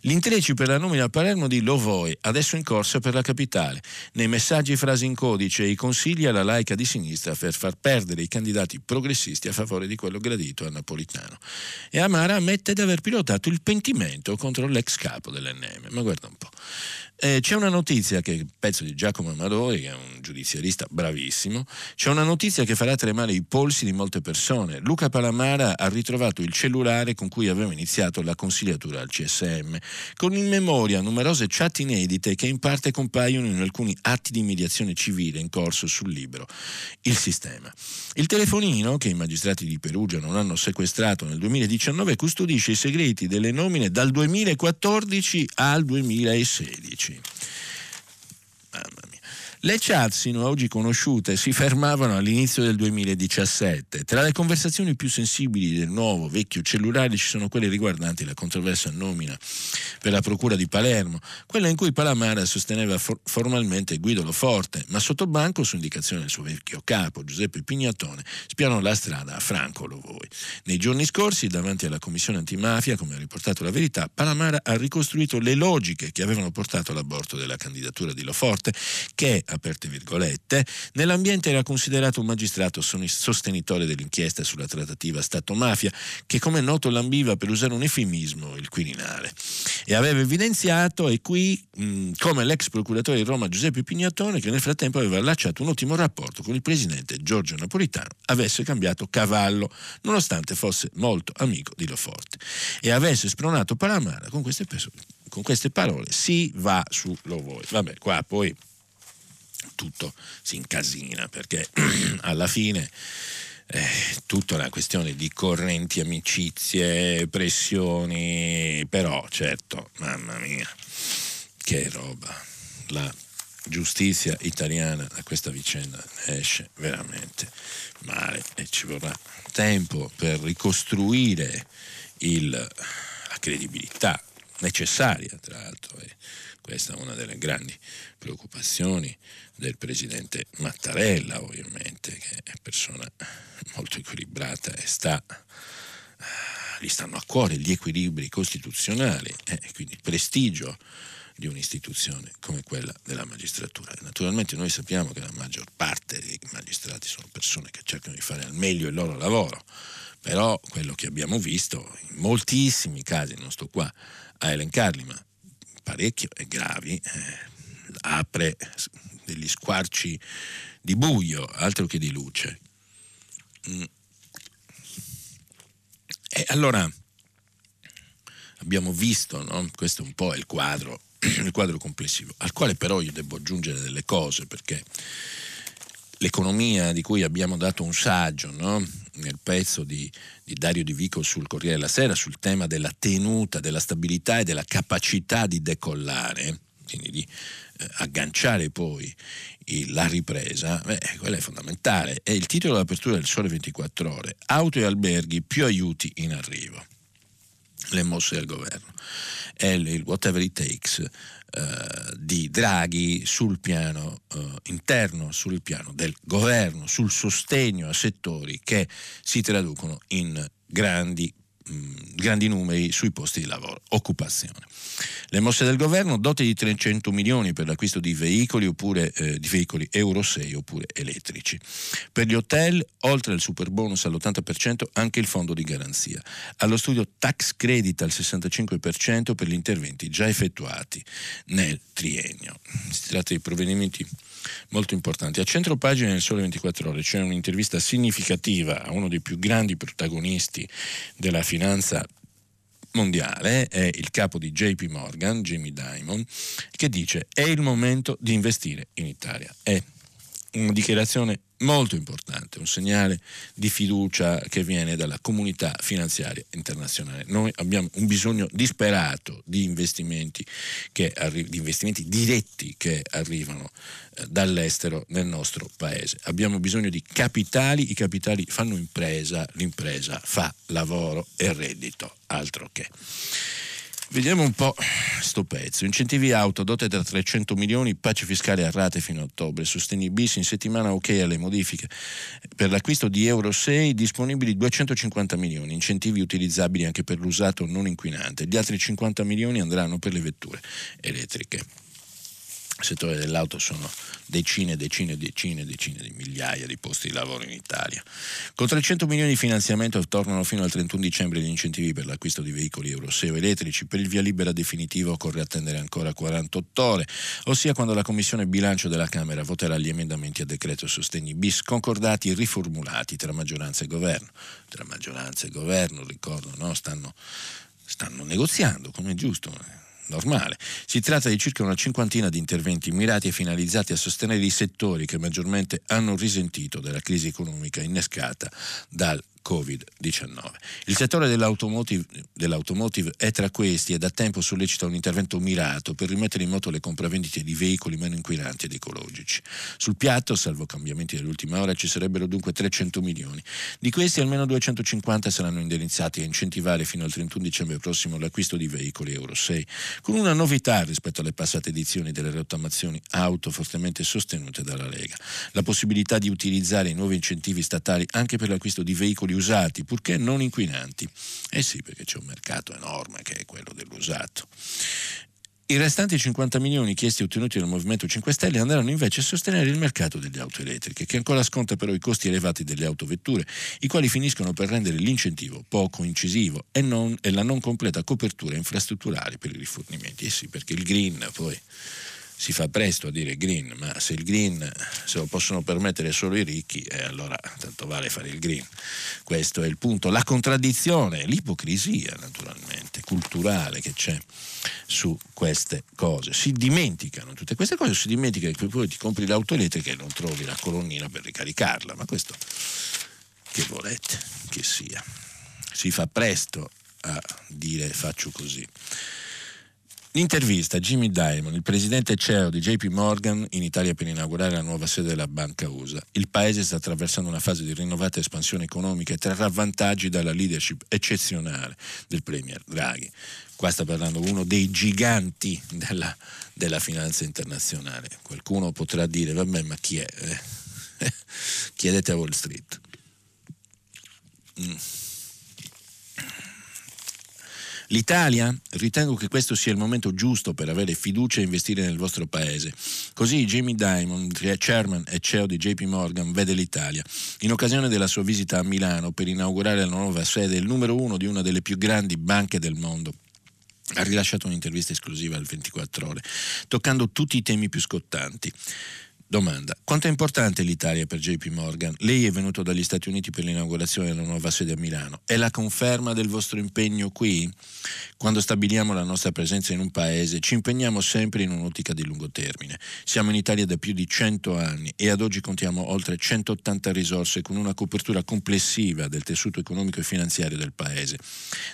L'intreccio per la nomina a Palermo di Lovoi, adesso in corsa per la capitale, nei messaggi frasi in codice e i consigli alla laica di sinistra per far perdere i candidati progressisti a favore di quello gradito a Napolitano. E Amara ammette di aver pilotato il pentimento contro le ex capo dell'E N M, ma guarda un po'. Eh, c'è una notizia, che pezzo di Giacomo Amadori, che è un giudiziarista bravissimo, c'è una notizia che farà tremare i polsi di molte persone. Luca Palamara ha ritrovato il cellulare con cui aveva iniziato la consigliatura al C S M, con in memoria numerose chat inedite che in parte compaiono in alcuni atti di mediazione civile in corso sul Libero Il Sistema. Il telefonino, che i magistrati di Perugia non hanno sequestrato nel duemiladiciannove, custodisce i segreti delle nomine dal duemilaquattordici al duemilasedici. Mamma mia. Le chat sino a oggi conosciute si fermavano all'inizio del duemiladiciassette. Tra le conversazioni più sensibili del nuovo vecchio cellulare ci sono quelle riguardanti la controversa nomina per la procura di Palermo, quella in cui Palamara sosteneva for- formalmente Guido Loforte, ma sottobanco, su indicazione del suo vecchio capo Giuseppe Pignatone, spianò la strada a Franco Lovoi. Nei giorni scorsi, davanti alla Commissione Antimafia, come ha riportato La Verità, Palamara ha ricostruito le logiche che avevano portato all'aborto della candidatura di Loforte, che, aperte virgolette, nell'ambiente era considerato un magistrato sostenitore dell'inchiesta sulla trattativa Stato-mafia, che come noto lambiva, per usare un eufemismo, il Quirinale, e aveva evidenziato, e qui mh, come l'ex procuratore di Roma Giuseppe Pignatone, che nel frattempo aveva allacciato un ottimo rapporto con il presidente Giorgio Napolitano, avesse cambiato cavallo nonostante fosse molto amico di Loforte, e avesse spronato Palamara con queste, perso- con queste parole: si va su Lovoi. Vabbè, qua poi tutto si incasina, perché alla fine è eh, tutta una questione di correnti, amicizie, pressioni, però certo, mamma mia, che roba. La giustizia italiana da questa vicenda esce veramente male, e ci vorrà tempo per ricostruire il, la credibilità necessaria, tra l'altro. E questa è una delle grandi preoccupazioni del presidente Mattarella, ovviamente, che è persona molto equilibrata e sta, gli stanno a cuore gli equilibri costituzionali, e eh, quindi il prestigio di un'istituzione come quella della magistratura. E naturalmente noi sappiamo che la maggior parte dei magistrati sono persone che cercano di fare al meglio il loro lavoro, però quello che abbiamo visto in moltissimi casi, non sto qua a elencarli, ma parecchio e gravi, eh, apre degli squarci di buio, altro che di luce. Mm. E allora abbiamo visto, no? Questo un po' è il quadro, il quadro complessivo, al quale però io devo aggiungere delle cose, perché l'economia di cui abbiamo dato un saggio, no? Nel pezzo di, di Dario Di Vico sul Corriere della Sera, sul tema della tenuta, della stabilità e della capacità di decollare, quindi di eh, agganciare poi il, la ripresa, beh, quella è fondamentale. È il titolo dell'apertura del Sole ventiquattro Ore: auto e alberghi, più aiuti in arrivo, le mosse del governo. È il whatever it takes eh, di Draghi sul piano eh, interno, sul piano del governo, sul sostegno a settori che si traducono in grandi grandi numeri sui posti di lavoro. Occupazione. Le mosse del governo: dote di trecento milioni per l'acquisto di veicoli oppure eh, di veicoli Euro sei oppure elettrici. Per gli hotel, oltre al super bonus all'ottanta per cento, anche il fondo di garanzia. Allo studio tax credit al sessantacinque per cento per gli interventi già effettuati nel triennio. Si tratta di provvedimenti molto importanti. A centropagina del Sole ventiquattro Ore c'è un'intervista significativa a uno dei più grandi protagonisti della finanza mondiale, è il capo di J P Morgan, Jamie Dimon, che dice: è il momento di investire in Italia. È una dichiarazione molto importante, un segnale di fiducia che viene dalla comunità finanziaria internazionale. Noi abbiamo un bisogno disperato di investimenti, che arri- di investimenti diretti che arrivano eh, dall'estero nel nostro paese. Abbiamo bisogno di capitali, i capitali fanno impresa, l'impresa fa lavoro e reddito, altro che. Vediamo un po' sto pezzo. Incentivi auto, dote da trecento milioni, pace fiscale a rate fino a ottobre, sostegni bis, in settimana ok alle modifiche. Per l'acquisto di Euro sei disponibili duecentocinquanta milioni, incentivi utilizzabili anche per l'usato non inquinante. Gli altri cinquanta milioni andranno per le vetture elettriche. Il settore dell'auto sono decine, decine, decine, decine di migliaia di posti di lavoro in Italia. Con trecento milioni di finanziamento tornano fino al trentuno dicembre gli incentivi per l'acquisto di veicoli Euro sei elettrici. Per il via libera definitivo occorre attendere ancora quarantotto ore, ossia quando la Commissione Bilancio della Camera voterà gli emendamenti a decreto sostegni bis, concordati e riformulati tra maggioranza e governo. Tra maggioranza e governo, ricordo, no? stanno, stanno negoziando, come è giusto. Normale. Si tratta di circa una cinquantina di interventi mirati e finalizzati a sostenere i settori che maggiormente hanno risentito della crisi economica innescata dal Covid diciannove. Il settore dell'automotive, dell'automotive è tra questi e da tempo sollecita un intervento mirato per rimettere in moto le compravendite di veicoli meno inquinanti ed ecologici. Sul piatto, salvo cambiamenti dell'ultima ora, ci sarebbero dunque trecento milioni. Di questi almeno duecentocinquanta saranno indirizzati a incentivare fino al trentuno dicembre prossimo l'acquisto di veicoli Euro sei, con una novità rispetto alle passate edizioni delle rottamazioni auto fortemente sostenute dalla Lega: la possibilità di utilizzare i nuovi incentivi statali anche per l'acquisto di veicoli usati, purché non inquinanti. Eh sì, perché c'è un mercato enorme che è quello dell'usato. I restanti cinquanta milioni chiesti e ottenuti dal Movimento cinque Stelle andranno invece a sostenere il mercato delle auto elettriche, che ancora sconta però i costi elevati delle autovetture, i quali finiscono per rendere l'incentivo poco incisivo e, non, e la non completa copertura infrastrutturale per i rifornimenti. Eh sì, perché il green poi si fa presto a dire green, ma se il green se lo possono permettere solo i ricchi, eh, allora tanto vale fare il green. Questo è il punto, la contraddizione, l'ipocrisia naturalmente culturale che c'è su queste cose. Si dimenticano tutte queste cose, si dimentica che poi ti compri l'auto elettrica e non trovi la colonnina per ricaricarla, ma questo che volete che sia. Si fa presto a dire faccio così. L'intervista Jamie Dimon, il presidente C E O di J P Morgan in Italia per inaugurare la nuova sede della banca U S A. Il paese sta attraversando una fase di rinnovata espansione economica e trarrà vantaggi dalla leadership eccezionale del premier Draghi. Qua sta parlando uno dei giganti della, della finanza internazionale. Qualcuno potrà dire, vabbè, ma chi è? Eh? Chiedete a Wall Street. Mm. L'Italia? Ritengo che questo sia il momento giusto per avere fiducia e investire nel vostro paese. Così Jamie Dimon, chairman e C E O di J P Morgan, vede l'Italia. In occasione della sua visita a Milano per inaugurare la nuova sede, il numero uno di una delle più grandi banche del mondo, ha rilasciato un'intervista esclusiva al ventiquattro ore, toccando tutti i temi più scottanti. Domanda: quanto è importante l'Italia per J P Morgan? Lei è venuto dagli Stati Uniti per l'inaugurazione della nuova sede a Milano. È la conferma del vostro impegno qui? Quando stabiliamo la nostra presenza in un paese, ci impegniamo sempre in un'ottica di lungo termine. Siamo in Italia da più di cento anni e ad oggi contiamo oltre centottanta risorse con una copertura complessiva del tessuto economico e finanziario del paese,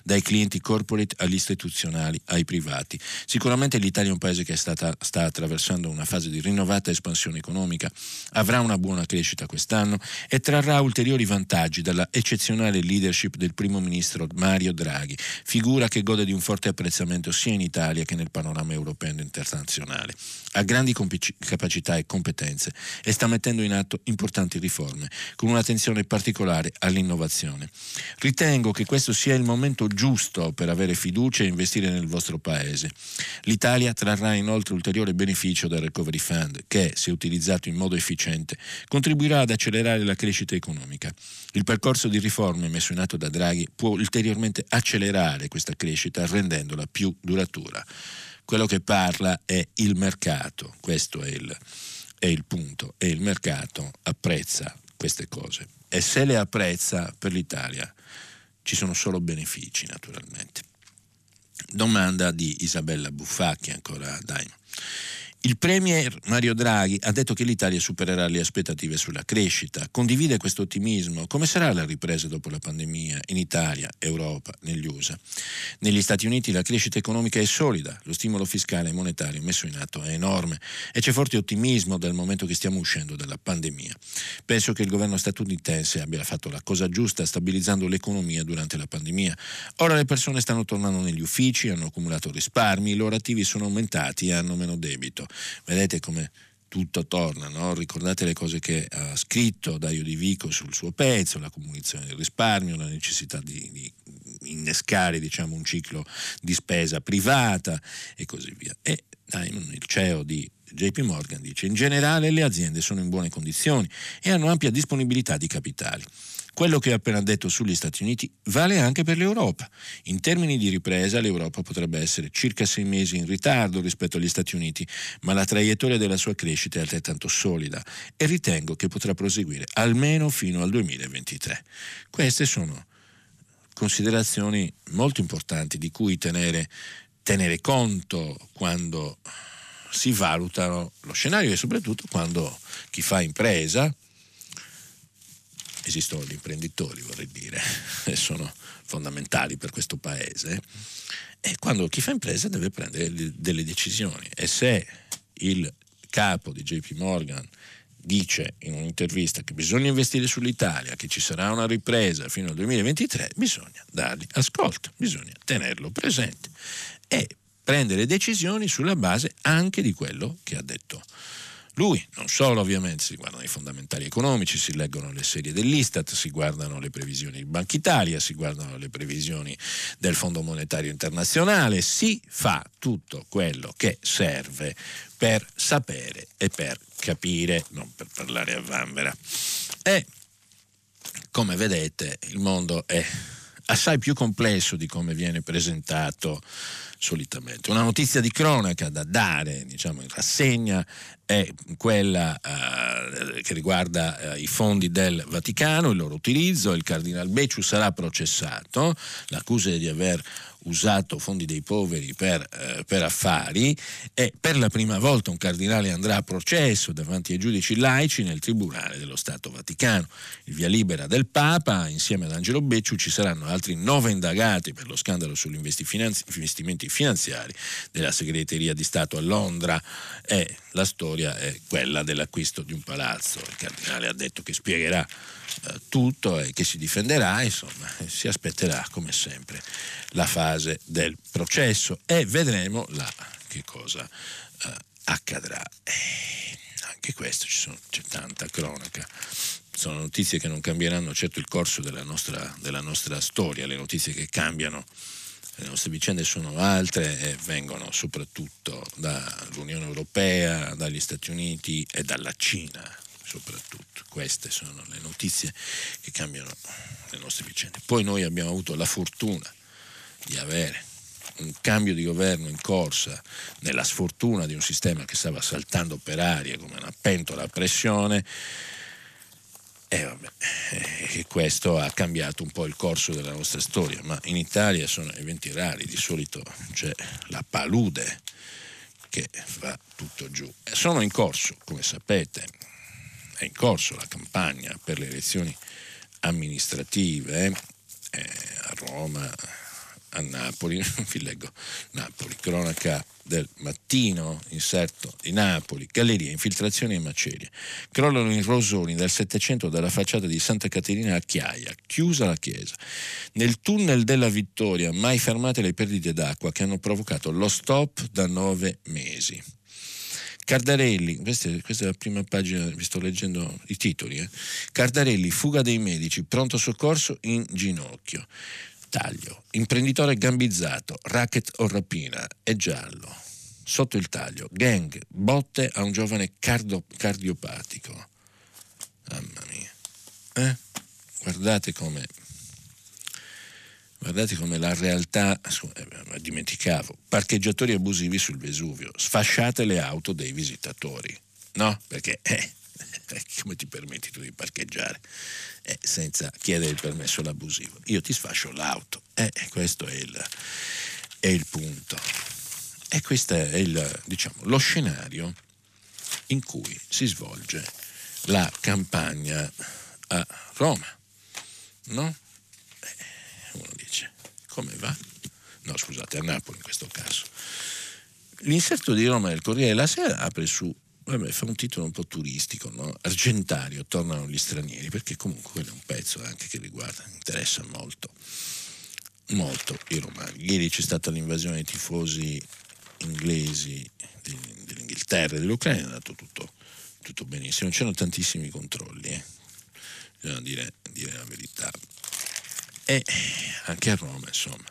dai clienti corporate agli istituzionali ai privati. Sicuramente l'Italia è un paese che è stata, sta attraversando una fase di rinnovata espansione economica, avrà una buona crescita quest'anno e trarrà ulteriori vantaggi dalla eccezionale leadership del primo ministro Mario Draghi, figura che gode di un forte apprezzamento sia in Italia che nel panorama europeo e internazionale. Ha grandi compic- capacità e competenze e sta mettendo in atto importanti riforme, con un'attenzione particolare all'innovazione. Ritengo che questo sia il momento giusto per avere fiducia e investire nel vostro paese. L'Italia trarrà inoltre ulteriore beneficio dal Recovery Fund che, se utilizzato in modo efficiente, contribuirà ad accelerare la crescita economica. Il percorso di riforme messo in atto da Draghi può ulteriormente accelerare questa crescita rendendola più duratura. Quello che parla è il mercato, questo è il, è il punto, e il mercato apprezza queste cose e se le apprezza per l'Italia ci sono solo benefici naturalmente. Domanda di Isabella Buffacchi, ancora a Daimo. Il premier Mario Draghi ha detto che l'Italia supererà le aspettative sulla crescita. Condivide questo ottimismo? Come sarà la ripresa dopo la pandemia in Italia, Europa, negli U S A? Negli Stati Uniti la crescita economica è solida, lo stimolo fiscale e monetario messo in atto è enorme e c'è forte ottimismo dal momento che stiamo uscendo dalla pandemia. Penso che il governo statunitense abbia fatto la cosa giusta stabilizzando l'economia durante la pandemia. Ora le persone stanno tornando negli uffici, hanno accumulato risparmi, i loro attivi sono aumentati e hanno meno debito. Vedete come tutto torna, no? Ricordate le cose che ha scritto Dario Di Vico sul suo pezzo, la comunicazione del risparmio, la necessità di, di innescare diciamo, un ciclo di spesa privata e così via. E Dimon, il C E O di J P Morgan, dice: in generale le aziende sono in buone condizioni e hanno ampia disponibilità di capitali. Quello che ho appena detto sugli Stati Uniti vale anche per l'Europa. In termini di ripresa l'Europa potrebbe essere circa sei mesi in ritardo rispetto agli Stati Uniti, ma la traiettoria della sua crescita è altrettanto solida e ritengo che potrà proseguire almeno fino al duemilaventitré. Queste sono considerazioni molto importanti di cui tenere, tenere conto quando si valutano lo scenario e soprattutto quando chi fa impresa. Esistono gli imprenditori, vorrei dire, e sono fondamentali per questo paese, e quando chi fa impresa deve prendere delle decisioni. E se il capo di J P Morgan dice in un'intervista che bisogna investire sull'Italia, che ci sarà una ripresa fino al duemilaventitré, bisogna dargli ascolto, bisogna tenerlo presente e prendere decisioni sulla base anche di quello che ha detto lui. Non solo ovviamente, si guardano i fondamentali economici, si leggono le serie dell'Istat, si guardano le previsioni di Banca Italia, si guardano le previsioni del Fondo Monetario Internazionale, si fa tutto quello che serve per sapere e per capire, non per parlare a vanvera. E come vedete il mondo è assai più complesso di come viene presentato solitamente. Una notizia di cronaca da dare, diciamo, in rassegna è quella eh, che riguarda eh, i fondi del Vaticano, il loro utilizzo. Il Cardinal Becciu sarà processato, l'accusa è di aver usato fondi dei poveri per, eh, per affari, e per la prima volta un cardinale andrà a processo davanti ai giudici laici nel Tribunale dello Stato Vaticano. Il via libera del Papa. Insieme ad Angelo Becciu ci saranno altri nove indagati per lo scandalo sugli investimenti finanziari della segreteria di Stato a Londra, e la storia è quella dell'acquisto di un palazzo. Il cardinale ha detto che spiegherà eh, tutto e che si difenderà, insomma si aspetterà come sempre la fase del processo e vedremo là che cosa uh, accadrà. Eh, anche questo, ci sono, c'è tanta cronaca, sono notizie che non cambieranno certo il corso della nostra, della nostra storia. Le notizie che cambiano le nostre vicende sono altre e vengono soprattutto dall'Unione Europea, dagli Stati Uniti e dalla Cina soprattutto. Queste sono le notizie che cambiano le nostre vicende. Poi noi abbiamo avuto la fortuna di avere un cambio di governo in corsa nella sfortuna di un sistema che stava saltando per aria come una pentola a pressione, e vabbè, e questo ha cambiato un po' il corso della nostra storia, ma in Italia sono eventi rari, di solito c'è la palude che va tutto giù. Sono in corso, come sapete, è in corso la campagna per le elezioni amministrative eh, a Roma, a Napoli. Vi leggo Napoli, cronaca del mattino, inserto di Napoli, gallerie, infiltrazioni e macerie. Crollano i rosoni dal Settecento dalla facciata di Santa Caterina a Chiaia, chiusa la chiesa. Nel tunnel della Vittoria mai fermate le perdite d'acqua che hanno provocato lo stop da nove mesi. Cardarelli, questa è, questa è la prima pagina, vi sto leggendo i titoli, eh. Cardarelli, fuga dei medici, pronto soccorso in ginocchio. Taglio. Imprenditore gambizzato, racket o rapina, è giallo. Sotto il taglio, gang, botte a un giovane cardo, cardiopatico. Mamma mia. Eh? Guardate come guardate come la realtà, eh, dimenticavo, parcheggiatori abusivi sul Vesuvio, sfasciate le auto dei visitatori. No? Perché eh, come ti permetti tu di parcheggiare? Eh, senza chiedere il permesso all'abusivo, io ti sfascio l'auto, eh, questo è il, è il punto, e questo è il, diciamo, lo scenario in cui si svolge la campagna a Roma, no? Eh, uno dice, come va? No, scusate, a Napoli in questo caso. L'inserto di Roma del Corriere della Sera apre su, vabbè, fa un titolo un po' turistico, no? Argentario, tornano gli stranieri, perché comunque quello è un pezzo anche che riguarda, interessa molto molto i romani. Ieri c'è stata l'invasione dei tifosi inglesi dell'Inghilterra e dell'Ucraina, è andato tutto, tutto benissimo, c'erano tantissimi controlli, eh? Bisogna dire, dire la verità. E anche a Roma, insomma,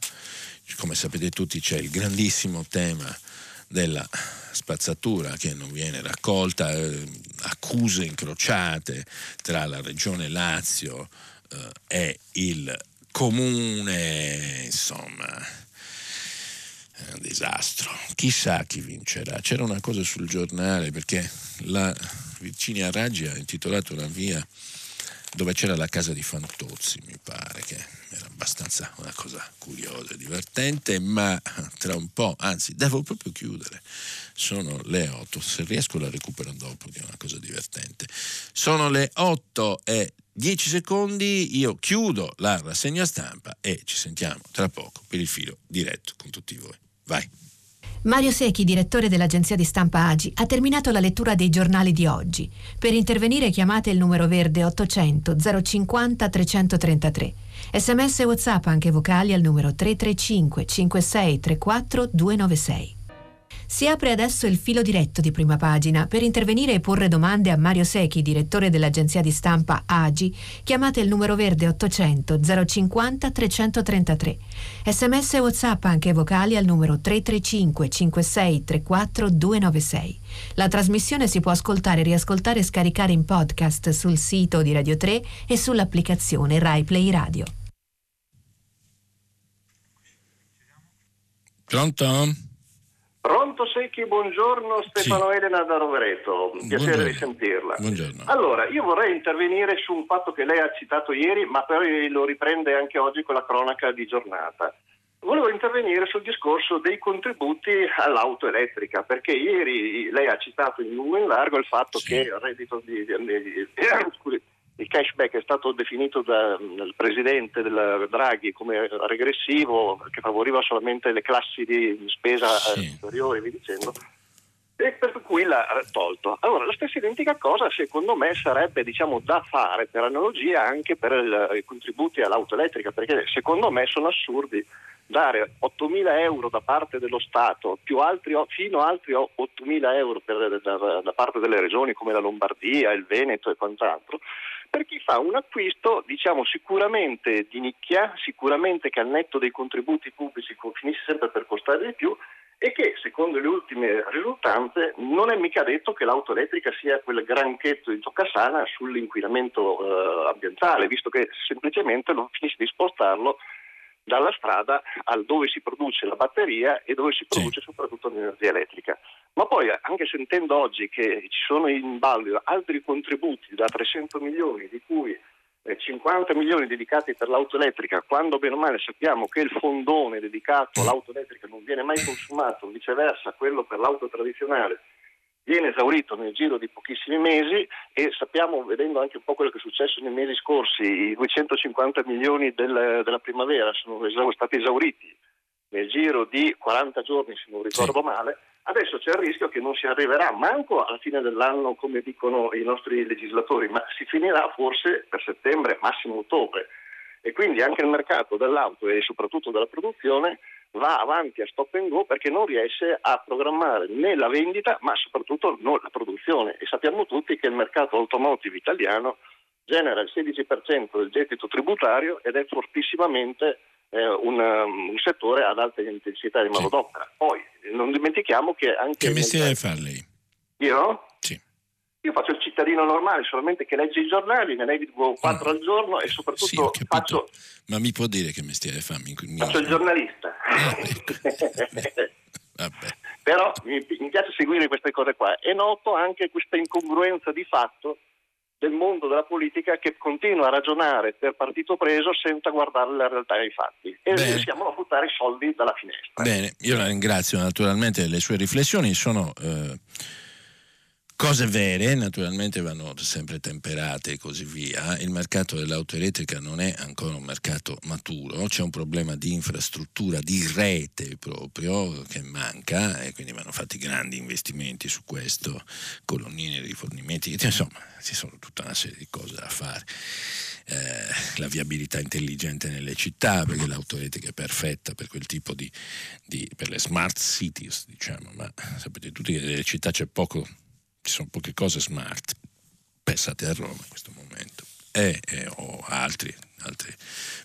come sapete tutti, c'è il grandissimo tema della spazzatura che non viene raccolta, eh, accuse incrociate tra la regione Lazio eh, e il comune, insomma è un disastro, chissà chi vincerà. C'era una cosa sul Giornale, perché la Virginia Raggi ha intitolato una via dove c'era la casa di Fantozzi, mi pare, che era abbastanza una cosa curiosa e divertente, ma tra un po', anzi devo proprio chiudere, sono le otto, se riesco la recupero dopo che è una cosa divertente. Sono le otto e dieci secondi, io chiudo la rassegna stampa e ci sentiamo tra poco per il filo diretto con tutti voi. Vai! Mario Secchi, direttore dell'agenzia di stampa Agi, ha terminato la lettura dei giornali di oggi. Per intervenire chiamate il numero verde ottocento zero cinquanta trecentotrentatré. Sms e WhatsApp anche vocali al numero tre tre cinque cinque sei tre quattro due nove sei. Si apre adesso il filo diretto di Prima Pagina. Per intervenire e porre domande a Mario Secchi, direttore dell'agenzia di stampa Agi, chiamate il numero verde ottocento zero cinquanta trecentotrentatré. Sms e WhatsApp anche vocali al numero tre tre cinque cinque sei tre quattro due nove sei. La trasmissione si può ascoltare, riascoltare e scaricare in podcast sul sito di Radio tre e sull'applicazione Rai Play Radio. Pronto? Pronto Secchi, buongiorno, Stefano sì. Elena da Rovereto, un piacere di sentirla. Buongiorno. Allora, io vorrei intervenire su un fatto che lei ha citato ieri, ma però lo riprende anche oggi con la cronaca di giornata. Volevo intervenire sul discorso dei contributi all'auto elettrica, perché ieri lei ha citato in lungo e in largo il fatto sì. che il reddito di, di, di eh, il cashback è stato definito dal presidente della Draghi come regressivo, che favoriva solamente le classi di spesa sì. superiori, vi dicendo, e per cui l'ha tolto. Allora, la stessa identica cosa secondo me sarebbe, diciamo, da fare per analogia anche per il, i contributi all'auto elettrica, perché secondo me sono assurdi dare ottomila euro da parte dello Stato più altri, fino a altri ottomila euro per, da, da parte delle regioni come la Lombardia, il Veneto e quant'altro, per chi fa un acquisto, diciamo, sicuramente di nicchia, sicuramente che al netto dei contributi pubblici finisce sempre per costare di più, e che, secondo le ultime risultanze, non è mica detto che l'auto elettrica sia quel granchetto di toccasana sull'inquinamento eh, ambientale, visto che semplicemente non finisce di spostarlo dalla strada al dove si produce la batteria e dove si produce sì. soprattutto l'energia elettrica. Ma poi, anche sentendo oggi che ci sono in ballo altri contributi da trecento milioni, di cui cinquanta milioni dedicati per l'auto elettrica, quando bene o male sappiamo che il fondone dedicato all'auto elettrica non viene mai consumato, viceversa quello per l'auto tradizionale viene esaurito nel giro di pochissimi mesi, e sappiamo, vedendo anche un po' quello che è successo nei mesi scorsi, i duecentocinquanta milioni del, della primavera sono esau- stati esauriti nel giro di quaranta giorni, se non ricordo male. Adesso c'è il rischio che non si arriverà manco alla fine dell'anno, come dicono i nostri legislatori, ma si finirà forse per settembre, massimo ottobre. E quindi anche il mercato dell'auto e soprattutto della produzione va avanti a stop and go, perché non riesce a programmare né la vendita, ma soprattutto non la produzione. E sappiamo tutti che il mercato automotive italiano genera il sedici per cento del gettito tributario ed è fortissimamente Eh, un, um, un settore ad alta intensità di manodopera. Sì. Poi non dimentichiamo che anche... Che mestiere fa lei? Io? Sì. Io faccio il cittadino normale, solamente che legge i giornali, ne leggo quattro ah. al giorno, e soprattutto sì, faccio... Ma mi può dire che mestiere fa? Mi... Faccio il giornalista. Ah, ecco. Vabbè. Però mi, mi piace seguire queste cose qua. E noto anche questa incongruenza di fatto del mondo della politica, che continua a ragionare per partito preso senza guardare la realtà dei fatti, e Bene. riusciamo a buttare i soldi dalla finestra. Bene, io la ringrazio, naturalmente le sue riflessioni sono eh, cose vere, naturalmente vanno sempre temperate e così via. Il mercato dell'auto elettrica non è ancora un mercato maturo, c'è un problema di infrastruttura, di rete proprio, che manca, e quindi vanno fatti grandi investimenti su questo, colonnine, rifornimenti, insomma ci sono tutta una serie di cose da fare, eh, la viabilità intelligente nelle città, perché l'auto elettrica è perfetta per quel tipo di, di per le smart cities, diciamo, ma sapete tutti che nelle città c'è poco, ci sono poche cose smart. Pensate a Roma in questo momento e, e, o altri, altre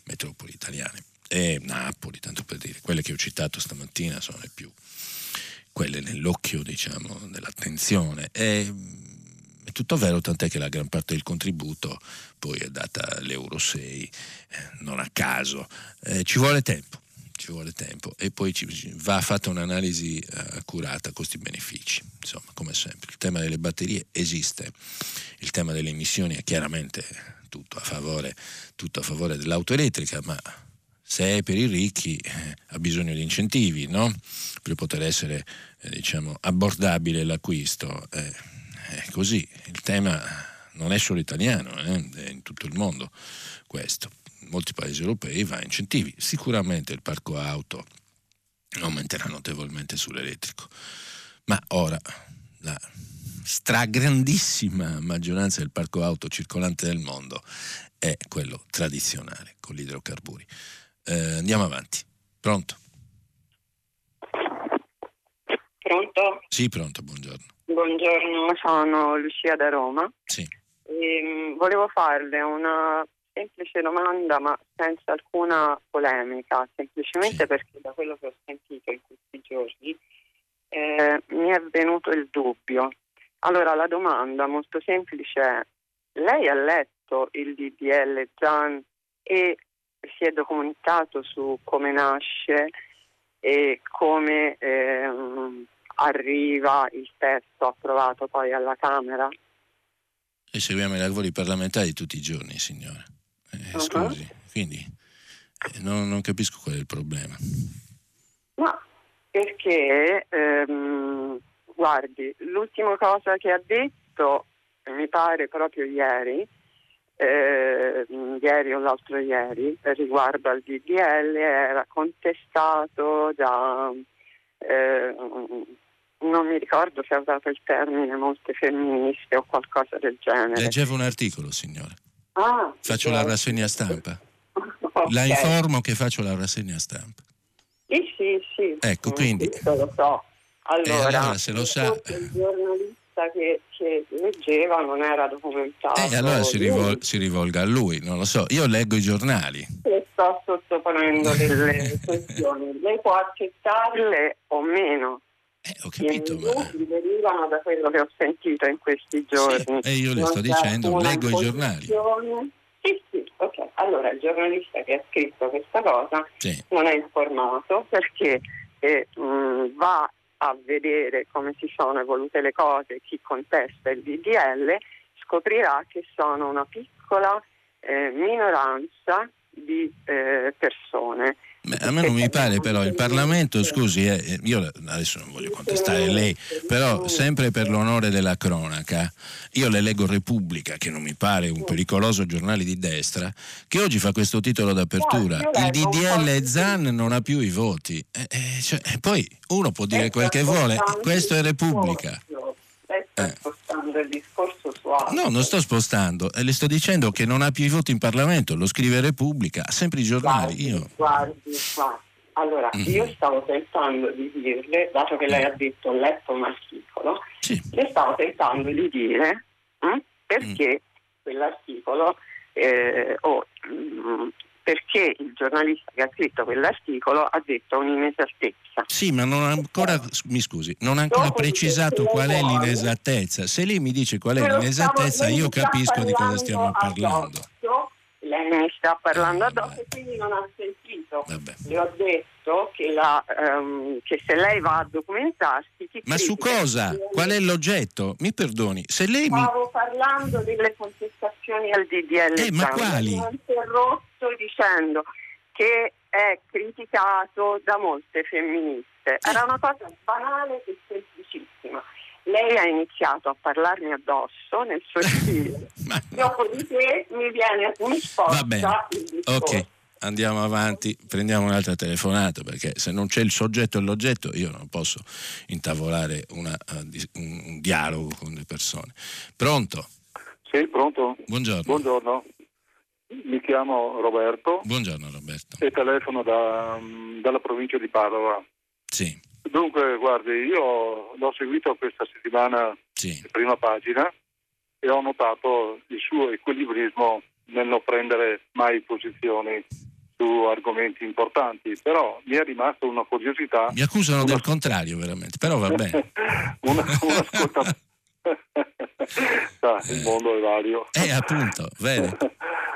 metropoli italiane, e Napoli, tanto per dire. Quelle che ho citato stamattina sono le più, quelle nell'occhio, diciamo, dell'attenzione. E è tutto vero, tant'è che la gran parte del contributo poi è data all'Euro sei, eh, non a caso. Eh, ci vuole tempo, ci vuole tempo, e poi ci, va fatta un'analisi accurata costi-benefici, insomma, come sempre. Il tema delle batterie esiste, il tema delle emissioni è chiaramente tutto a favore, tutto a favore dell'auto elettrica, ma se è per i ricchi eh, ha bisogno di incentivi, no? Per poter essere eh, diciamo, abbordabile l'acquisto. Eh. È così, il tema non è solo italiano, eh? È in tutto il mondo questo. In molti paesi europei va a incentivi. Sicuramente il parco auto aumenterà notevolmente sull'elettrico, ma ora la stragrandissima maggioranza del parco auto circolante del mondo è quello tradizionale, con gli idrocarburi. Eh, andiamo avanti. Pronto? Pronto? Sì, pronto, buongiorno. Buongiorno, sono Lucia da Roma. Sì. E, um, volevo farle una semplice domanda, ma senza alcuna polemica, semplicemente sì. perché da quello che ho sentito in questi giorni eh, mi è venuto il dubbio. Allora, la domanda molto semplice è: lei ha letto il D D L Zan e si è documentato su come nasce e come... Eh, arriva il testo approvato poi alla Camera? E seguiamo i lavori parlamentari tutti i giorni, signora. Eh, uh-huh. Scusi, quindi eh, non, non capisco qual è il problema. Ma perché, ehm, guardi, l'ultima cosa che ha detto, mi pare proprio ieri, eh, ieri o l'altro ieri, riguardo al D D L, era contestato da... Eh, non mi ricordo se ha usato il termine molte femministe o qualcosa del genere. Leggevo un articolo, signora. Ah, faccio sì. la rassegna stampa. Okay. La informo che faccio la rassegna stampa. Sì, sì, sì. Ecco, quindi... Lo so. Allora, eh, allora se lo sa... Il giornalista che che leggeva non era documentato. E eh, allora si, rivol- si rivolga a lui, non lo so, io leggo i giornali. Le sto sottoponendo delle questioni, lei può accettarle o meno. Eh, ho capito, ma... I derivano da quello che ho sentito in questi giorni. Sì, e io le sto dicendo, leggo i giornali. Sì, sì, ok. Allora il giornalista che ha scritto questa cosa sì. non è informato perché eh, mh, va a vedere come si sono evolute le cose, chi contesta il D D L scoprirà che sono una piccola eh, minoranza di eh, persone. Beh, a me non mi pare però il Parlamento, scusi, eh, io adesso non voglio contestare lei, però sempre per l'onore della cronaca, io le leggo Repubblica, che non mi pare un pericoloso giornale di destra, che oggi fa questo titolo d'apertura, il D D L Zan non ha più i voti, e, e, cioè, e poi uno può dire quel che vuole, questo è Repubblica. Eh. Il discorso su altro. No, non sto spostando, le sto dicendo che non ha più i voti in Parlamento, lo scrive Repubblica, sempre i giornali. Guardi, io... guardi, guardi. Allora, mm-hmm. io stavo tentando di dirle, dato che lei ha detto, ho letto un articolo, sì. le stavo tentando di dire hm, perché mm. quell'articolo, eh, o oh, perché il giornalista che ha scritto quell'articolo ha detto un'inesattezza. Sì, ma non ha ancora, mi scusi, non ha ancora precisato qual è l'inesattezza. Se lei mi dice qual è l'inesattezza, io capisco di cosa stiamo parlando. Lei ne sta parlando addosso, quindi non ha sentito. Vabbè. Le ho detto che, la, um, che se lei va a documentarsi... Chi ma su cosa? Qual è l'oggetto? Mi perdoni, se lei Stavo mi... parlando delle contestazioni al D D L. Eh, ma quali? Mi ho interrotto dicendo che è criticato da molte femministe. Eh. Era una cosa banale e semplicissima. Lei ha iniziato a parlarmi addosso nel suo stile. Ma... Dopodiché mi viene un risposta. Va bene, ok, andiamo avanti, prendiamo un'altra telefonata, perché se non c'è il soggetto e l'oggetto io non posso intavolare una, un, un dialogo con le persone. Pronto? Sì, pronto. Buongiorno. Buongiorno. Mi chiamo Roberto. Buongiorno Roberto. E telefono da, dalla provincia di Padova. Sì. Dunque, guardi, io l'ho seguito questa settimana sì. prima pagina e ho notato il suo equilibrismo nel non prendere mai posizioni su argomenti importanti, però mi è rimasta una curiosità... Mi accusano una... del contrario, veramente, però va bene. una, una ascolta... da, eh. Il mondo è vario. Eh, appunto, vero.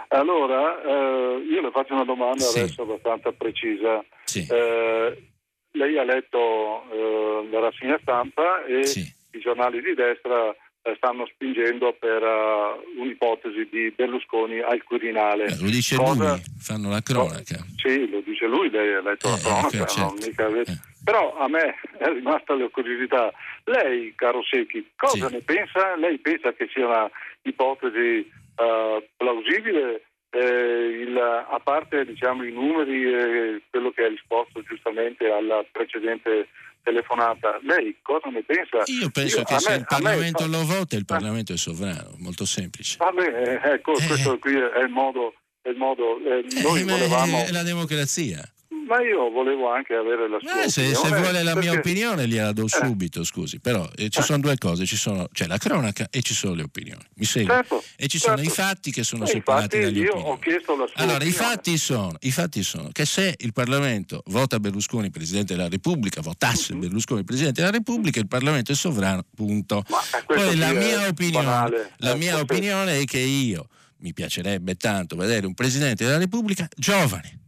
Allora, eh, io le faccio una domanda sì. adesso abbastanza precisa. Sì. Eh, Lei ha letto eh, la rassegna stampa e sì. i giornali di destra eh, stanno spingendo per uh, un'ipotesi di Berlusconi al Quirinale. Beh, lo dice Cosa... lui, fanno la cronaca. No, sì, lo dice lui, lei ha letto eh, la cronaca. Ecco, certo. non mica... eh. Però a me è rimasta la curiosità. Lei, caro Secchi, cosa sì. ne pensa? Lei pensa che sia una ipotesi uh, plausibile? Eh, il, a parte diciamo i numeri e eh, quello che ha risposto giustamente alla precedente telefonata, lei cosa ne pensa? Io penso Io, che se me, il Parlamento me... lo vota, il Parlamento ah. è sovrano, molto semplice. Ah, beh, ecco, eh. questo qui è il modo, è il modo eh, noi eh, volevamo... è la democrazia. Ma io volevo anche avere la sua eh, opinione. Se, se vuole la perché... mia opinione gliela do subito, eh. scusi. Però eh, ci eh. sono due cose, ci sono, c'è la cronaca e ci sono le opinioni. Mi segui? Certo, e ci certo. sono i fatti che sono eh, separati dagli io opinioni. Ho chiesto la sua allora, opinione. i fatti sono, i fatti sono che se il Parlamento vota Berlusconi Presidente della Repubblica, votasse mm-hmm. Berlusconi Presidente della Repubblica, il Parlamento è sovrano, punto. Ma, Poi la mia opinione, banale. la eh, mia forse... opinione è che io mi piacerebbe tanto vedere un Presidente della Repubblica giovane,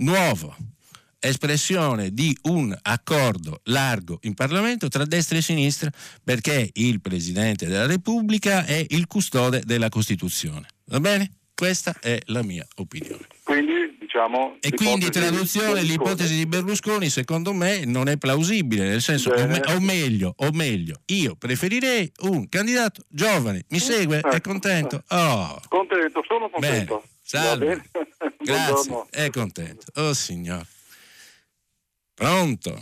nuovo, espressione di un accordo largo in Parlamento tra destra e sinistra, perché il Presidente della Repubblica è il custode della Costituzione. Va bene? Questa è la mia opinione. Quindi, diciamo, e quindi, traduzione, di l'ipotesi di Berlusconi secondo me non è plausibile, nel senso, o, me, o meglio, o meglio, io preferirei un candidato giovane. Mi segue? È contento? Oh. Contento, sono contento. Bene. Salve, grazie, è contento. Oh signor. Pronto?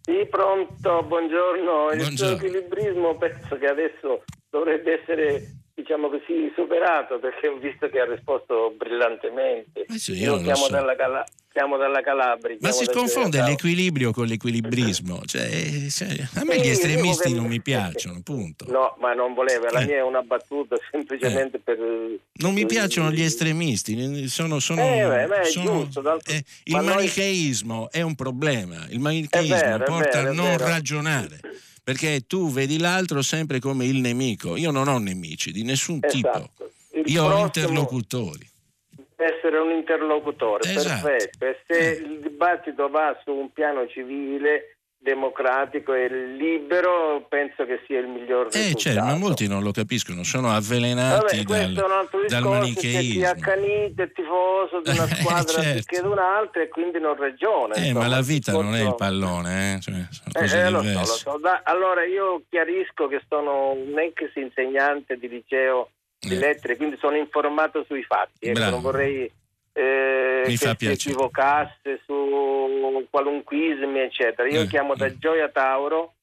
Sì, pronto, buongiorno. buongiorno. Il suo equilibrismo penso che adesso dovrebbe essere diciamo così, superato, perché ho visto che ha risposto brillantemente. Eh sì, io non siamo, so. dalla Cala- siamo dalla Calabria. Ma si confonde Città. L'equilibrio con l'equilibrismo. Cioè, cioè, a me sì, gli estremisti che... non mi piacciono, punto. No, ma non voleva, la eh. mia è una battuta semplicemente eh. per... Non mi piacciono gli estremisti, sono... sono, eh, beh, beh, sono giusto, dal... eh, il ma manicheismo noi... è un problema, il manicheismo è vero, porta è vero, a non ragionare. Perché tu vedi l'altro sempre come il nemico. Io non ho nemici di nessun esatto. tipo. Il Io ho interlocutori. Essere un interlocutore, esatto. perfetto. E se eh. il dibattito va su un piano civile, democratico e libero, penso che sia il miglior risultato. Eh certo, ma molti non lo capiscono, sono avvelenati. Vabbè, dal, è un altro dal manicheismo. Ti accanite, è tifoso di una squadra eh, certo. che di un'altra e quindi non ragiona. Eh, insomma, ma la vita non è il pallone, eh? Cioè, sono cose eh, eh, lo so, lo so. Da, allora io chiarisco che sono un ex insegnante di liceo di eh. lettere, quindi sono informato sui fatti, ecco, non vorrei Eh, Mi che si equivocasse su qualunquismi eccetera. Io eh, chiamo eh. da Gioia Tauro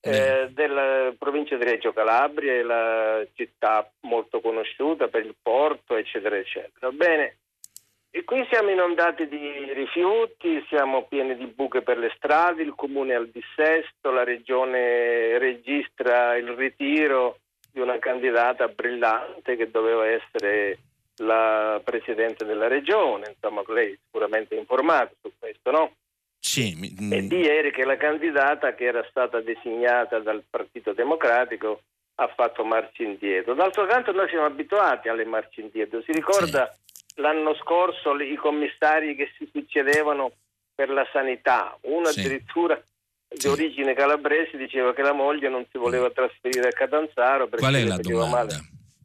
eh, eh. della provincia di Reggio Calabria, è la città molto conosciuta per il porto eccetera eccetera. Bene, e qui siamo inondati di rifiuti, siamo pieni di buche per le strade, il comune è al dissesto, la regione registra il ritiro di una candidata brillante che doveva essere la Presidente della Regione, insomma lei è sicuramente informata su questo, no? Sì. Mi... E di ieri che la candidata che era stata designata dal Partito Democratico ha fatto marcia indietro. D'altro canto noi siamo abituati alle marce indietro, si ricorda sì. l'anno scorso i commissari che si succedevano per la sanità, uno sì. addirittura di sì. origine calabrese diceva che la moglie non si voleva trasferire a Catanzaro perché Qual è la domanda? Male.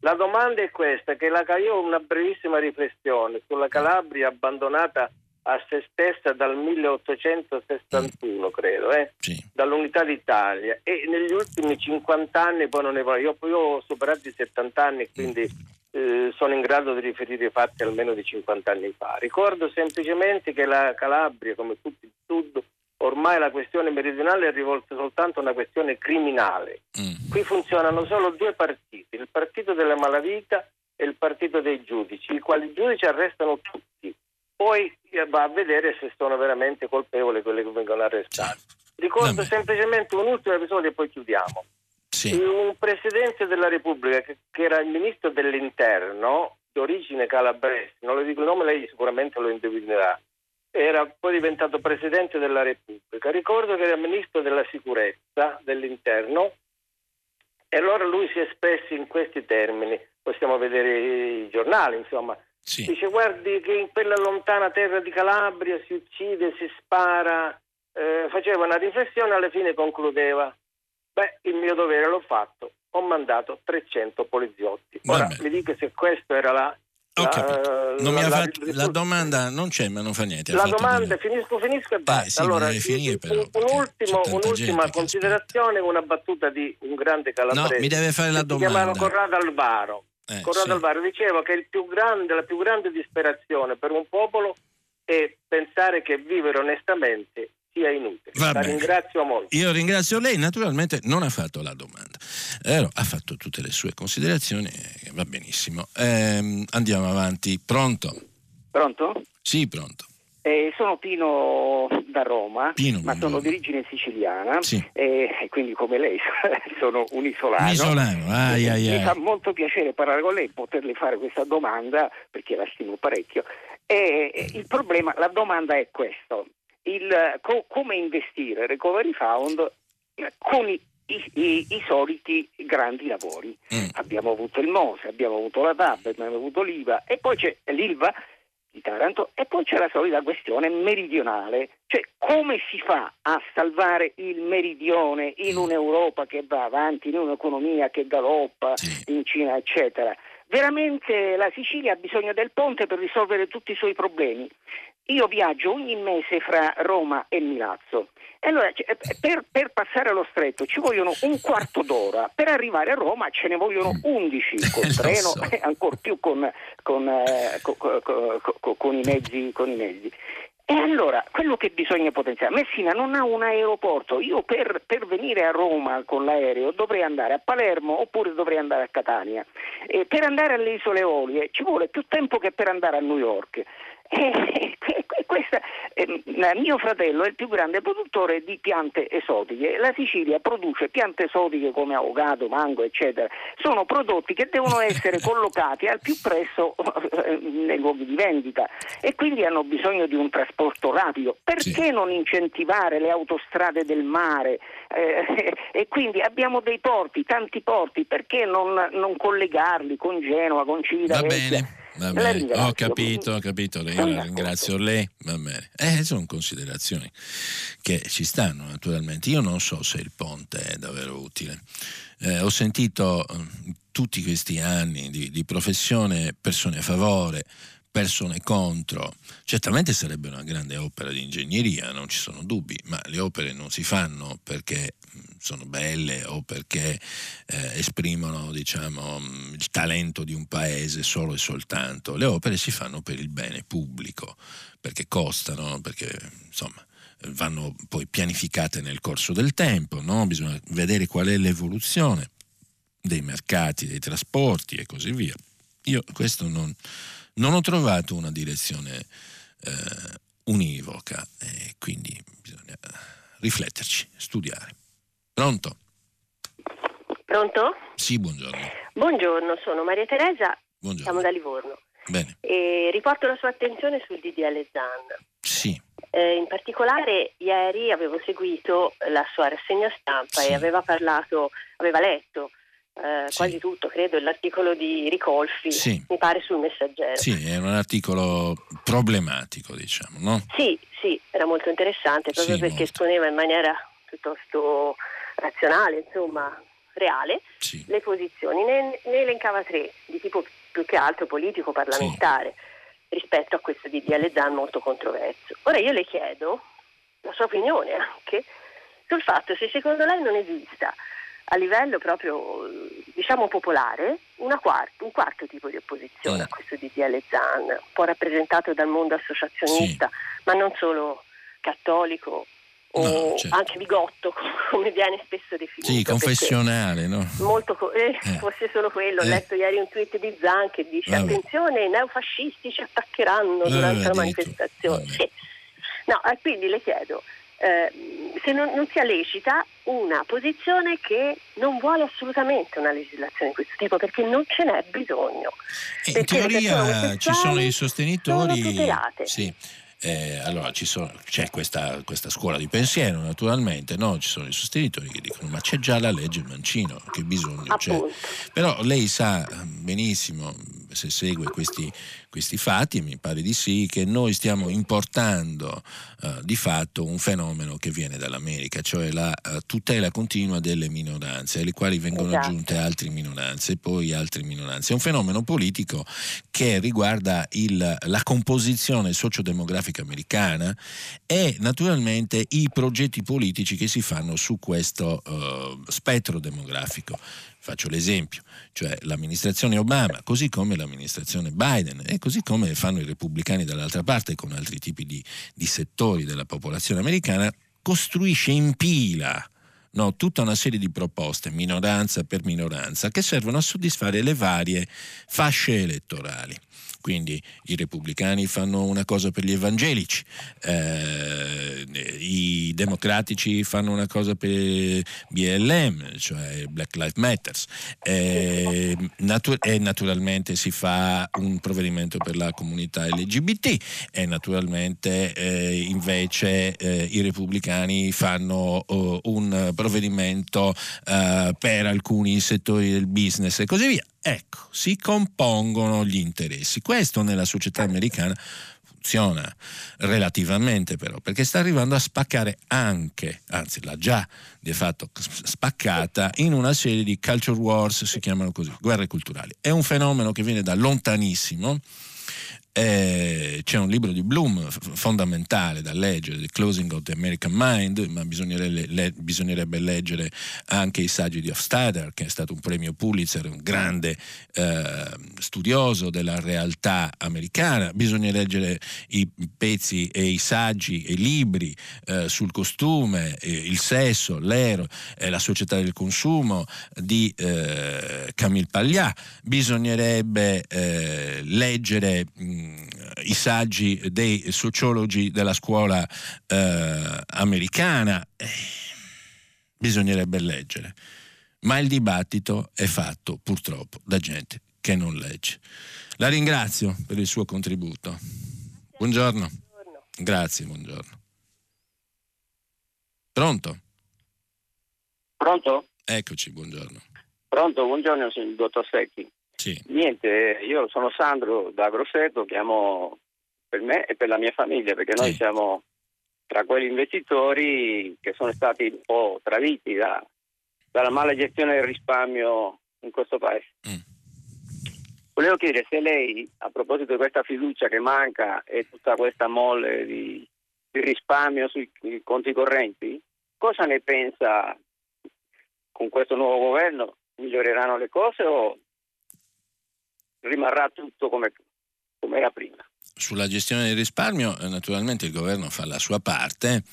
La domanda è questa, che la, io ho una brevissima riflessione sulla Calabria abbandonata a se stessa dal milleottocentosessantuno, credo, eh? Sì. dall'Unità d'Italia, e negli ultimi cinquanta anni poi non ne voglio, io poi ho superato i settanta anni, quindi eh, sono in grado di riferire i fatti almeno di cinquanta anni fa. Ricordo semplicemente che la Calabria, come tutto il sud, ormai la questione meridionale è rivolta soltanto a una questione criminale. Mm. Qui funzionano solo due partiti, il partito della malavita e il partito dei giudici, i quali i giudici arrestano tutti. Poi va a vedere se sono veramente colpevoli quelli che vengono arrestati. Ricordo Vabbè. semplicemente un ultimo episodio e poi chiudiamo. Sì. Un presidente della Repubblica che, che era il ministro dell'Interno, di origine calabrese, non le dico il nome, lei sicuramente lo indovinerà, era poi diventato Presidente della Repubblica. Ricordo che era Ministro della Sicurezza, dell'Interno, e allora lui si è espresso in questi termini, possiamo vedere i giornali, insomma. Sì. Dice, guardi che in quella lontana terra di Calabria si uccide, si spara, eh, faceva una riflessione, alla fine concludeva, beh, il mio dovere l'ho fatto, ho mandato trecento poliziotti. Ora, Vabbè. mi dica se questo era la... La, non la, mi ha fatto, la, la domanda non c'è, ma non fa niente. La domanda, finisco, finisco e basta. Eh, sì, allora, finire, però, un ultimo, un'ultima considerazione, una battuta di un grande calabrese. No, mi deve fare la domanda. Si chiamano Corrado Alvaro. Eh, Corrado sì. Alvaro diceva che il più grande, la più grande disperazione per un popolo è pensare che vivere onestamente sia inutile. La ringrazio molto. Io ringrazio lei, naturalmente non ha fatto la domanda. Eh, ha fatto tutte le sue considerazioni, eh, va benissimo. Eh, andiamo avanti. Pronto? Pronto? Sì, pronto. Eh, sono Pino da Roma, Pino, ma sono di origine siciliana sì. e quindi come lei sono un isolano. Un isolano. Ai, ai, ai. Mi fa molto piacere parlare con lei, poterle fare questa domanda perché la stimo parecchio. E il problema, la domanda è questo: il co- come investire Recovery Fund con i I, i, i soliti grandi lavori. Mm. Abbiamo avuto il MOSE, abbiamo avuto la TAP, abbiamo avuto l'I V A e poi c'è l'I L V A di Taranto e poi c'è la solita questione meridionale, cioè come si fa a salvare il meridione in un'Europa che va avanti, in un'economia che galoppa, in Cina eccetera. Veramente la Sicilia ha bisogno del ponte per risolvere tutti i suoi problemi. Io viaggio ogni mese fra Roma e Milazzo. E allora per, per passare allo stretto ci vogliono un quarto d'ora, per arrivare a Roma ce ne vogliono undici col treno so. e ancor più con, con, eh, con, con, con, con, i mezzi, con i mezzi. E allora quello che bisogna potenziare, Messina non ha un aeroporto, io per, per venire a Roma con l'aereo dovrei andare a Palermo oppure dovrei andare a Catania. eh, per andare alle Isole Eolie ci vuole più tempo che per andare a New York. E, e, e questa, eh, mio fratello è il più grande produttore di piante esotiche. La Sicilia produce piante esotiche come avocado, mango, eccetera. Sono prodotti che devono essere collocati al più presto eh, nei luoghi di vendita e quindi hanno bisogno di un trasporto rapido. Perché sì. non incentivare le autostrade del mare? Eh, e quindi abbiamo dei porti, tanti porti, perché non, non collegarli con Genova, con Civitavecchia? Va bene, ho capito, ho capito, lei, la ringrazio lei, va bene. Eh, sono considerazioni che ci stanno naturalmente. Io non so se il ponte è davvero utile. Eh, ho sentito eh, tutti questi anni di, di professione persone a favore, persone contro. Certamente sarebbe una grande opera di ingegneria, non ci sono dubbi, ma le opere non si fanno perché sono belle o perché eh, esprimono, diciamo, il talento di un paese solo e soltanto. Le opere si fanno per il bene pubblico, perché costano, perché insomma vanno poi pianificate nel corso del tempo, no? Bisogna vedere qual è l'evoluzione dei mercati, dei trasporti e così via. Io questo non Non ho trovato una direzione eh, univoca, e quindi bisogna rifletterci, studiare. Pronto? Pronto? Sì, buongiorno. Buongiorno, sono Maria Teresa, buongiorno. Siamo da Livorno. Bene. E riporto la sua attenzione sul D D L Zan. Sì. Eh, in particolare ieri avevo seguito la sua rassegna stampa sì. e aveva parlato, aveva letto Eh, sì. quasi tutto, credo, l'articolo di Ricolfi sì. mi pare sul Messaggero. Sì, è un articolo problematico, diciamo, no? Sì, sì, era molto interessante proprio sì, perché molto. esponeva in maniera piuttosto razionale, insomma, reale sì. le posizioni. Ne, ne elencava tre di tipo più che altro politico parlamentare sì. rispetto a questo D D L Zan molto controverso. Ora io le chiedo la sua opinione anche sul fatto se secondo lei non esista a livello proprio, diciamo, popolare, una quarto, un quarto tipo di opposizione eh. a questo D D L Zan, un po' rappresentato dal mondo associazionista, sì. ma non solo cattolico o no, certo. anche bigotto, come viene spesso definito. Sì, confessionale, no? Molto co- eh, eh. Forse solo quello, ho eh. letto ieri un tweet di Zan che dice Vabbè. attenzione, i neofascisti ci attaccheranno durante Vabbè, la manifestazione. Sì. No, e quindi le chiedo, Eh, se non, non sia lecita una posizione che non vuole assolutamente una legislazione di questo tipo, perché non ce n'è bisogno. In teoria ci sono i sostenitori, sono tutelate. Sì. Eh, allora ci sono, c'è questa, questa scuola di pensiero naturalmente, no? Ci sono i sostenitori che dicono ma c'è già la legge Mancino, che bisogno c'è? Però lei sa benissimo, se segue questi, questi fatti, mi pare di sì, che noi stiamo importando eh, di fatto un fenomeno che viene dall'America, cioè la eh, tutela continua delle minoranze, alle quali vengono esatto. aggiunte altre minoranze e poi altre minoranze. È un fenomeno politico che riguarda il, la composizione sociodemografica americana e naturalmente i progetti politici che si fanno su questo eh, spettro demografico. Faccio l'esempio, cioè l'amministrazione Obama, così come l'amministrazione Biden e così come fanno i repubblicani dall'altra parte con altri tipi di, di settori della popolazione americana, costruisce in pila no, tutta una serie di proposte, minoranza per minoranza, che servono a soddisfare le varie fasce elettorali. Quindi i repubblicani fanno una cosa per gli evangelici, eh, i democratici fanno una cosa per B L M, cioè Black Lives Matter, eh, natu- e naturalmente si fa un provvedimento per la comunità L G B T e naturalmente eh, invece eh, i repubblicani fanno oh, un provvedimento eh, per alcuni settori del business e così via. Ecco, si compongono gli interessi. Questo nella società americana funziona relativamente però, perché sta arrivando a spaccare anche, anzi l'ha già di fatto spaccata in una serie di culture wars, si chiamano così, guerre culturali. È un fenomeno che viene da lontanissimo Eh, c'è un libro di Bloom fondamentale da leggere, The Closing of the American Mind, ma bisognerebbe, le, bisognerebbe leggere anche i saggi di Hofstadter, che è stato un premio Pulitzer, un grande eh, studioso della realtà americana. Bisogna leggere i pezzi e i saggi e i libri eh, sul costume, eh, il sesso, l'ero, eh, la società del consumo di eh, Camille Paglia. Bisognerebbe eh, leggere mh, i saggi dei sociologi della scuola eh, americana. Eh, bisognerebbe leggere, ma il dibattito è fatto purtroppo da gente che non legge. La ringrazio per il suo contributo. Buongiorno. Buongiorno. Grazie, buongiorno. Pronto? Pronto? Eccoci, buongiorno. Pronto, buongiorno, signor dottor Secchi. Sì. Niente, io sono Sandro da Grosseto, chiamo per me e per la mia famiglia, perché noi sì. siamo tra quegli investitori che sono stati un po' traditi da, dalla mala gestione del risparmio in questo paese. Mm. Volevo chiedere se lei, a proposito di questa fiducia che manca e tutta questa mole di, di risparmio sui conti correnti, cosa ne pensa? Con questo nuovo governo miglioreranno le cose o rimarrà tutto come, come era prima? Sulla gestione del risparmio naturalmente il governo fa la sua parte,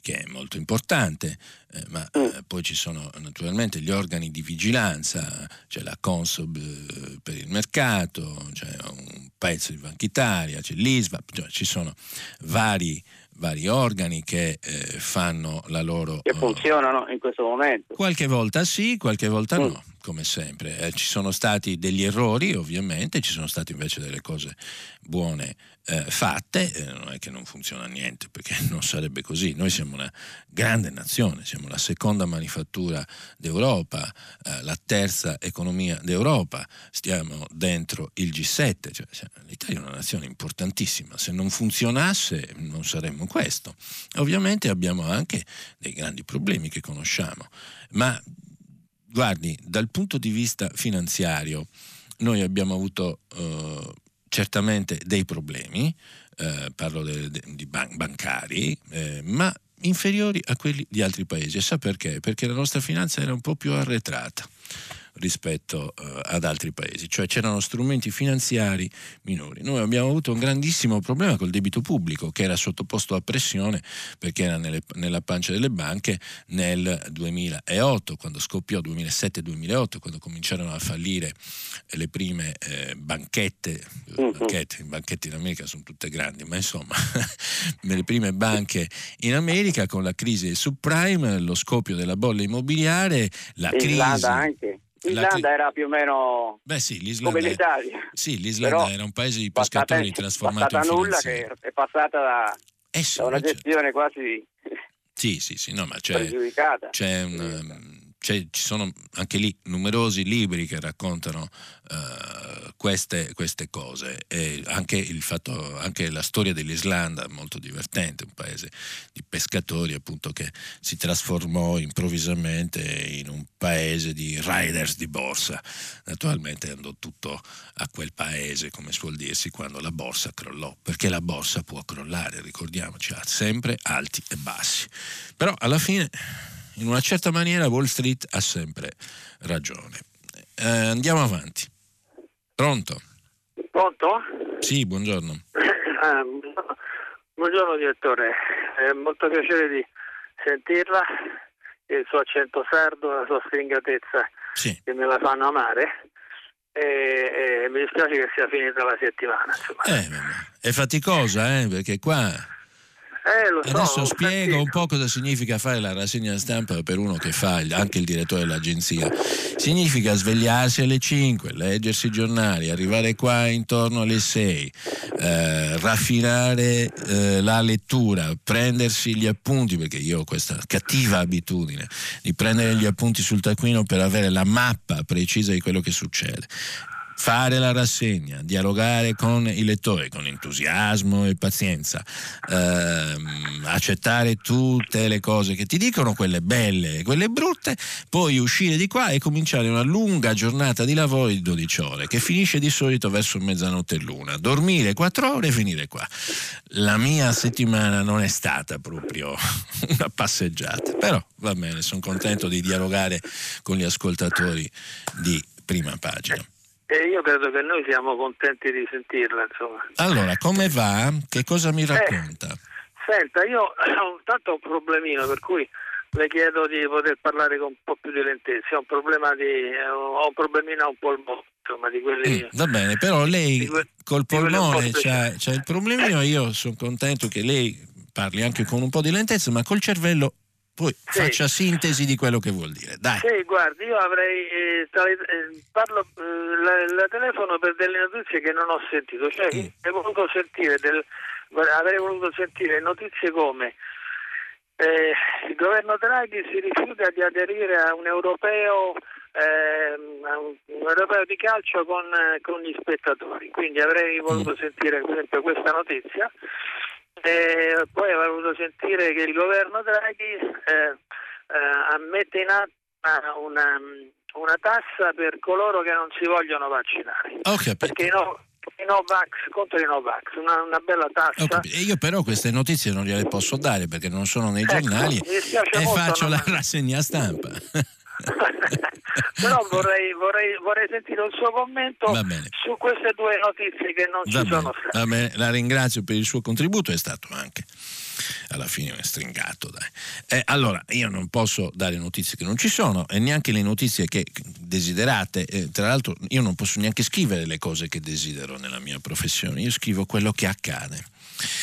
che è molto importante, eh, ma eh, poi ci sono naturalmente gli organi di vigilanza, c'è la Consob eh, per il mercato, c'è un pezzo di Banca Italia, c'è l'I S V A P, cioè ci sono vari vari organi che eh, fanno la loro... Che funzionano in questo momento. Qualche volta sì, qualche volta mm. no, come sempre. Eh, ci sono stati degli errori, ovviamente, ci sono state invece delle cose buone eh, fatte, eh, non è che non funziona niente, perché non sarebbe così. Noi siamo una grande nazione, siamo la seconda manifattura d'Europa, eh, la terza economia d'Europa, stiamo dentro il G sette, cioè, l'Italia è una nazione importantissima, se non funzionasse non saremmo questo. Ovviamente abbiamo anche dei grandi problemi che conosciamo, ma guardi, dal punto di vista finanziario noi abbiamo avuto eh, certamente dei problemi, eh, parlo de, de, di ban- bancari, eh, ma inferiori a quelli di altri paesi. E sa perché? Perché la nostra finanza era un po' più arretrata rispetto uh, ad altri paesi, cioè c'erano strumenti finanziari minori. Noi abbiamo avuto un grandissimo problema col debito pubblico, che era sottoposto a pressione perché era nelle, nella pancia delle banche nel duemilaotto, quando scoppiò, duemilasette duemilaotto, quando cominciarono a fallire le prime eh, banchette, banchette, banchette in America sono tutte grandi, ma insomma le prime banche in America, con la crisi del subprime, lo scoppio della bolla immobiliare, la crisi... anche l'Islanda era più o meno beh sì, l'Islanda come l'Italia. È, sì, l'Islanda però era un paese di pescatori trasformato in finanziaria. Nulla che è passata da, eh sì, da una gestione c'è. quasi sì, sì, sì, no, ma c'è, c'è un... C'è, ci sono anche lì numerosi libri che raccontano uh, queste, queste cose, e anche il fatto, anche la storia dell'Islanda, molto divertente, un paese di pescatori appunto che si trasformò improvvisamente in un paese di riders di borsa. Naturalmente andò tutto a quel paese, come suol dirsi, quando la borsa crollò, perché la borsa può crollare, ricordiamoci, ha sempre alti e bassi, però alla fine in una certa maniera Wall Street ha sempre ragione. Eh, andiamo avanti. Pronto? Pronto? Sì, buongiorno. Eh, buongiorno direttore, è molto piacere di sentirla, il suo accento sardo, la sua sfringatezza sì. che me la fanno amare. E, e mi dispiace che sia finita la settimana. Insomma. Eh, è faticosa, eh, perché qua... Eh, lo Adesso so, spiego sentito. un po' cosa significa fare la rassegna stampa per uno che fa anche il direttore dell'agenzia. Significa svegliarsi alle cinque, leggersi i giornali, arrivare qua intorno alle sei, eh, raffinare eh, la lettura, prendersi gli appunti, perché io ho questa cattiva abitudine di prendere gli appunti sul taccuino per avere la mappa precisa di quello che succede. fare la rassegna, dialogare con il lettore con entusiasmo e pazienza, ehm, accettare tutte le cose che ti dicono, quelle belle e quelle brutte, poi uscire di qua e cominciare una lunga giornata di lavoro di dodici ore che finisce di solito verso mezzanotte e l'una, dormire quattro ore e finire qua. La mia settimana non è stata proprio una passeggiata, però va bene, sono contento di dialogare con gli ascoltatori di Prima Pagina. Eh, io credo che noi siamo contenti di sentirla, insomma. Allora, come va? Che cosa mi racconta? Eh, senta, io tanto ho un problemino, per cui le chiedo di poter parlare con un po' più di lentezza. Ho un problema di ho un problemino un po' al mondo, insomma, di quelli. Mm, va bene, però lei que- col polmone c'ha, c'ha il problemino. Io sono contento che lei parli anche con un po' di lentezza, ma col cervello poi sì. Faccia sintesi di quello che vuol dire, dai. Sì, guardi, io avrei eh, tra, eh, parlo eh, la, la telefono per delle notizie che non ho sentito, cioè mm. avrei voluto sentire del, avrei voluto sentire notizie come eh, il governo Draghi si rifiuta di aderire a un europeo eh, a un, un europeo di calcio con, con gli spettatori, quindi avrei voluto mm. sentire per esempio questa notizia. E poi avevo voluto sentire che il governo Draghi eh, eh, mette in atto una, una tassa per coloro che non si vogliono vaccinare. Okay, perché no, i Novax contro i Novax, una, una bella tassa. Okay, e io però queste notizie non gliele posso dare perché non sono nei giornali, ecco, e molto, faccio no? la rassegna stampa. Però vorrei, vorrei, vorrei sentire un suo commento su queste due notizie che non va ci bene, sono state. Va bene, la ringrazio per il suo contributo, è stato anche alla fine un stringato, dai. Eh, allora, io non posso dare notizie che non ci sono e neanche le notizie che desiderate. Eh, tra l'altro io non posso neanche scrivere le cose che desidero nella mia professione, io scrivo quello che accade,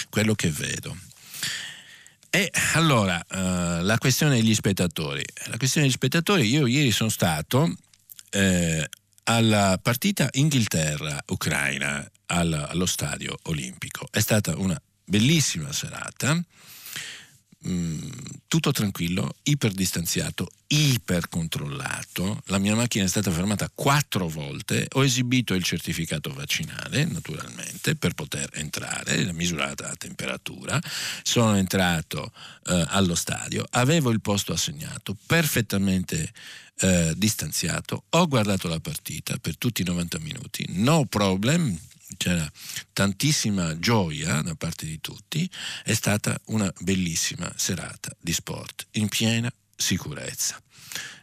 quello che vedo. E allora, eh, la questione degli spettatori. La questione degli spettatori, io ieri sono stato eh, alla partita Inghilterra-Ucraina, al, allo stadio olimpico. È stata una bellissima serata, mm, tutto tranquillo, iperdistanziato, ipercontrollato. La mia macchina è stata fermata quattro volte, ho esibito il certificato vaccinale naturalmente per poter entrare, misurata la temperatura, sono entrato eh, allo stadio, avevo il posto assegnato, perfettamente eh, distanziato, ho guardato la partita per tutti i novanta minuti, no problem, c'era tantissima gioia da parte di tutti, è stata una bellissima serata di sport in piena sicurezza,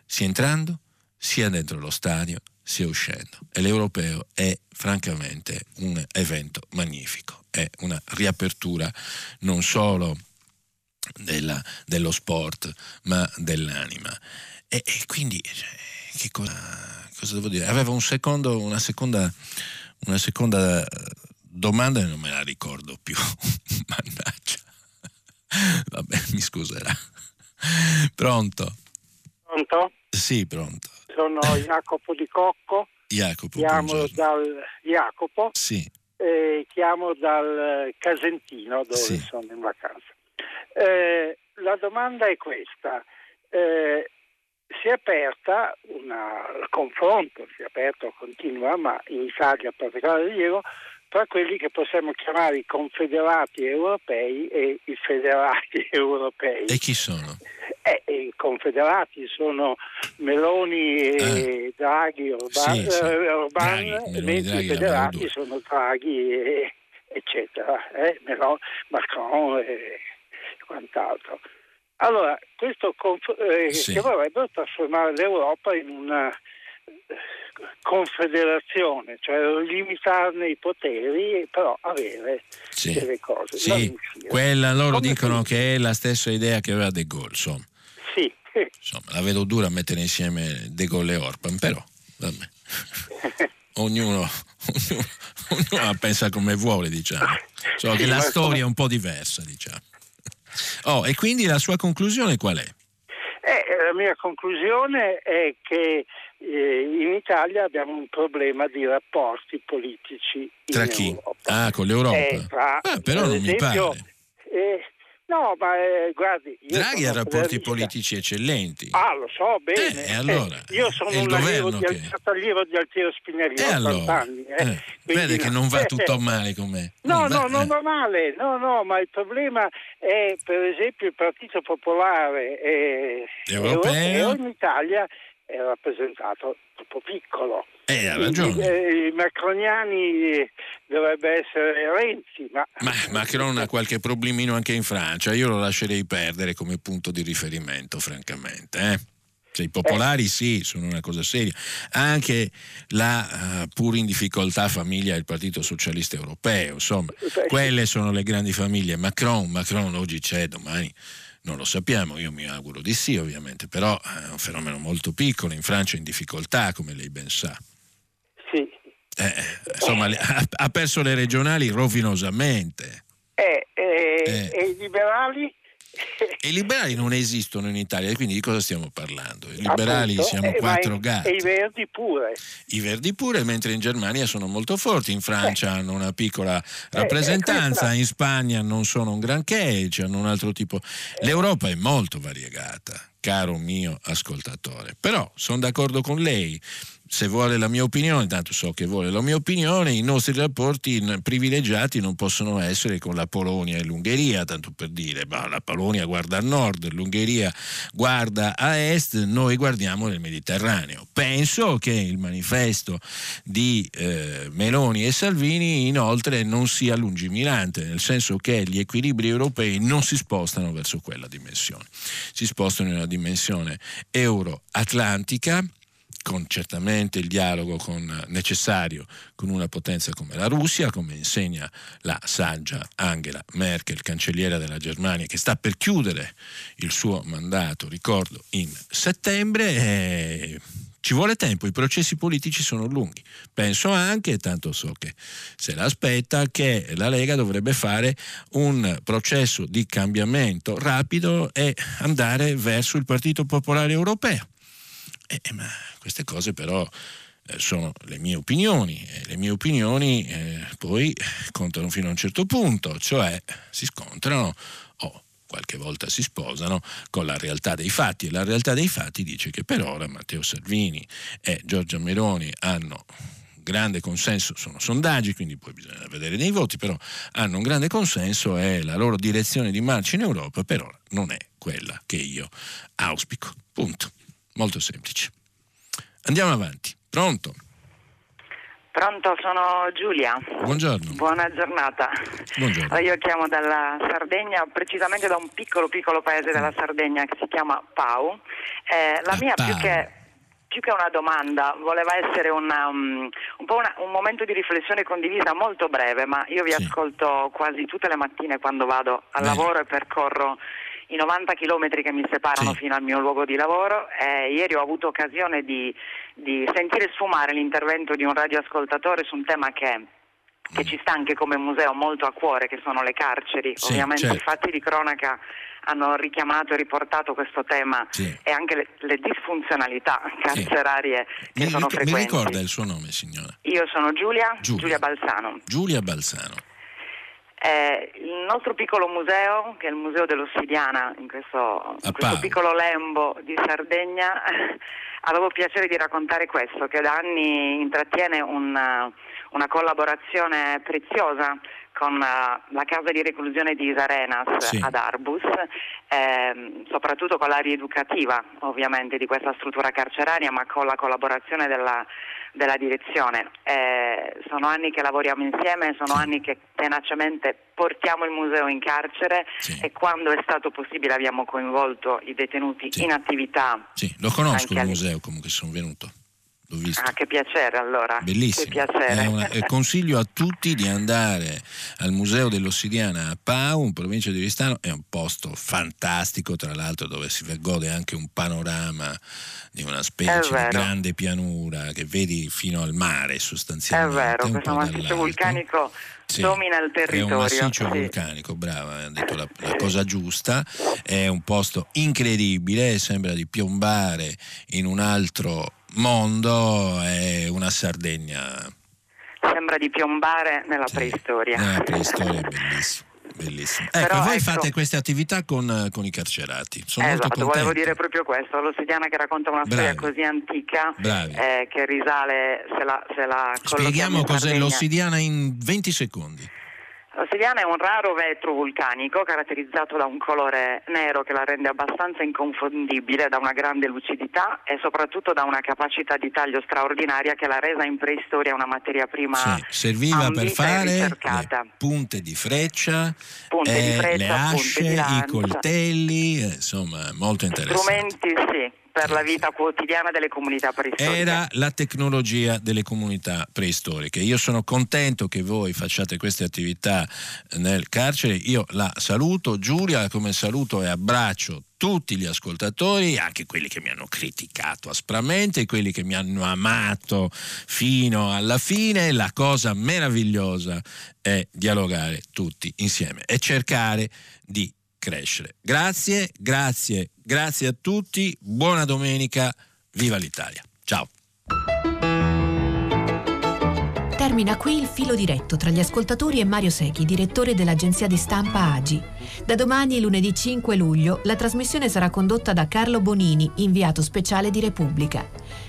sia entrando sia dentro lo stadio sia uscendo, e l'Europeo è francamente un evento magnifico, è una riapertura non solo della, dello sport ma dell'anima, e, e quindi che cosa, cosa devo dire? Avevo un secondo, una seconda una seconda domanda e non me la ricordo più. Mannaggia, vabbè, mi scuserà. Pronto? Pronto? Sì, pronto. Sono Jacopo Di Cocco. Jacopo, chiamo dal Jacopo. Sì. Eh, chiamo dal Casentino dove sì. sono in vacanza. Eh, la domanda è questa. Eh, si è aperta una, il confronto, si è aperto, continua, ma in Italia a particolare rilievo, tra quelli che possiamo chiamare i confederati europei e i federati europei. E chi sono? Eh, i confederati sono Meloni e eh. Draghi, Orban, sì, sì. Orban Draghi, mentre i federati sono Draghi, e, eccetera, eh, Meloni, Macron e quant'altro. Allora, questo conf- eh, sì. che vorrebbero trasformare l'Europa in una confederazione, cioè limitarne i poteri, però avere sì. delle cose. Sì, quella loro Come dicono si... che è la stessa idea che aveva De Gaulle, insomma. Sì. Insomma, la vedo dura a mettere insieme De Gaulle e Orban, però, vabbè. ognuno, ognuno, ognuno la pensa come vuole, diciamo. Solo sì, che la storia come... è un po' diversa, diciamo. Oh, e quindi la sua conclusione qual è? Eh, la mia conclusione è che eh, in Italia abbiamo un problema di rapporti politici. Tra in chi? Europa. Ah, con l'Europa. Eh, tra, ah, però non esempio, mi pare. Eh, No, ma eh, guardi... Io Draghi ha rapporti politici eccellenti. Ah, lo so, bene. Eh, eh, allora, io sono un allievo di, che... di Altiero Spinelli, eh, allora, anni. Eh. Eh, Quindi, vede che non va eh, tutto male con me. No, non no, va, non va male. No, no, ma il problema è, per esempio, il Partito Popolare eh, europeo in Italia è rappresentato troppo piccolo. Eh, ha ragione. I, i macroniani dovrebbe essere Renzi, ma... ma Macron ha qualche problemino anche in Francia, io lo lascerei perdere come punto di riferimento, francamente, eh? Cioè, i popolari eh. sì, sono una cosa seria, anche la uh, pur in difficoltà famiglia del Partito Socialista Europeo, insomma, Beh, quelle sono le grandi famiglie. Macron, Macron oggi c'è, domani non lo sappiamo, io mi auguro di sì ovviamente, però è un fenomeno molto piccolo, in Francia in difficoltà, come lei ben sa. Sì. Eh, insomma, eh. ha perso le regionali rovinosamente. Eh, eh, eh. E i liberali? E i liberali non esistono in Italia, quindi di cosa stiamo parlando? I liberali Appunto. siamo eh, quattro gatti. E i verdi pure. I verdi pure, mentre in Germania sono molto forti, in Francia eh. hanno una piccola rappresentanza, eh, in Spagna non sono un granché, cioè hanno un altro tipo. Eh. L'Europa è molto variegata, caro mio ascoltatore. Però sono d'accordo con lei. Se vuole la mia opinione, tanto so che vuole la mia opinione, i nostri rapporti privilegiati non possono essere con la Polonia e l'Ungheria, tanto per dire, ma la Polonia guarda a nord, l'Ungheria guarda a est, noi guardiamo nel Mediterraneo. Penso che il manifesto di eh, Meloni e Salvini inoltre non sia lungimirante, nel senso che gli equilibri europei non si spostano verso quella dimensione, si spostano in una dimensione euro-atlantica, con certamente il dialogo con, necessario con una potenza come la Russia, come insegna la saggia Angela Merkel, cancelliera della Germania, che sta per chiudere il suo mandato, ricordo, in settembre. E ci vuole tempo, i processi politici sono lunghi. Penso anche, tanto so che se l'aspetta, che la Lega dovrebbe fare un processo di cambiamento rapido e andare verso il Partito Popolare Europeo. Eh, ma queste cose però eh, sono le mie opinioni, e le mie opinioni eh, poi contano fino a un certo punto, cioè si scontrano o qualche volta si sposano con la realtà dei fatti, e la realtà dei fatti dice che per ora Matteo Salvini e Giorgia Meloni hanno grande consenso, sono sondaggi quindi poi bisogna vedere nei voti, però hanno un grande consenso e la loro direzione di marcia in Europa per ora non è quella che io auspico, punto. Molto semplice. Andiamo avanti. Pronto? Pronto, sono Giulia. Buongiorno. Buona giornata. Buongiorno. Io chiamo dalla Sardegna, precisamente da un piccolo piccolo paese della Sardegna che si chiama Pau. Eh, la ah, mia Pau. più che... Più che una domanda, voleva essere una, um, un po' una, un momento di riflessione condivisa molto breve, ma io vi sì. ascolto quasi tutte le mattine quando vado al Bene. lavoro e percorro i novanta chilometri che mi separano sì. fino al mio luogo di lavoro. Eh, ieri ho avuto occasione di, di sentire sfumare l'intervento di un radioascoltatore su un tema che... che ci sta anche come museo molto a cuore, che sono le carceri. Sì, ovviamente certo. I fatti di cronaca hanno richiamato e riportato questo tema sì. e anche le, le disfunzionalità carcerarie sì. che mi sono ric- frequenti. Mi ricorda il suo nome, signora? Io sono Giulia, Giulia, Giulia Balzano. Giulia Balzano. Eh, il nostro piccolo museo, che è il Museo dell'Ossidiana, in questo, in questo piccolo lembo di Sardegna, avevo piacere di raccontare questo, che da anni intrattiene un... una collaborazione preziosa con uh, la casa di reclusione di Isarenas sì. ad Arbus, ehm, soprattutto con la rieducativa ovviamente di questa struttura carceraria, ma con la collaborazione della, della direzione. Eh, sono anni che lavoriamo insieme, sono sì. anni che tenacemente portiamo il museo in carcere sì. e quando è stato possibile abbiamo coinvolto i detenuti sì. in attività. Sì, lo conosco il museo, comunque sono venuto. L'ho visto. Ah, che piacere allora. Bellissimo. Che piacere. È una, eh, consiglio a tutti di andare al Museo dell'Ossidiana a Pau, in provincia di Oristano, è un posto fantastico, tra l'altro, dove si gode anche un panorama di una specie di grande pianura che vedi fino al mare sostanzialmente. È vero, un questo massiccio vulcanico sì, domina il territorio. È un massiccio sì. vulcanico, brava, ha detto la, la cosa giusta, è un posto incredibile, sembra di piombare in un altro mondo, è una Sardegna. Sembra di piombare nella sì, preistoria. Nella preistoria è bellissimo. Bellissimo. Ecco, però, voi ecco, fate queste attività con, con i carcerati. Sono esatto, molto contento. Volevo dire proprio questo. L'ossetiana che racconta una Bravi. storia così antica eh, che risale, se la, se la spieghiamo cos'è l'ossidiana in venti secondi. L'ossidiana è un raro vetro vulcanico caratterizzato da un colore nero che la rende abbastanza inconfondibile, da una grande lucidità e soprattutto da una capacità di taglio straordinaria che l'ha resa in preistoria una materia prima sì, serviva per fare punte di freccia, punte eh, di freccia le asce, punte di lancia, i coltelli, insomma molto interessante. Strumenti sì. per la vita quotidiana delle comunità preistoriche. Era la tecnologia delle comunità preistoriche. Io sono contento che voi facciate queste attività nel carcere. Io la saluto, Giulia, come saluto e abbraccio tutti gli ascoltatori, anche quelli che mi hanno criticato aspramente, quelli che mi hanno amato fino alla fine. La cosa meravigliosa è dialogare tutti insieme e cercare di crescere. Grazie, grazie, grazie a tutti, buona domenica, viva l'Italia. Ciao. Termina qui il filo diretto tra gli ascoltatori e Mario Secchi, direttore dell'agenzia di stampa A G I. Da domani, lunedì cinque luglio, la trasmissione sarà condotta da Carlo Bonini, inviato speciale di Repubblica.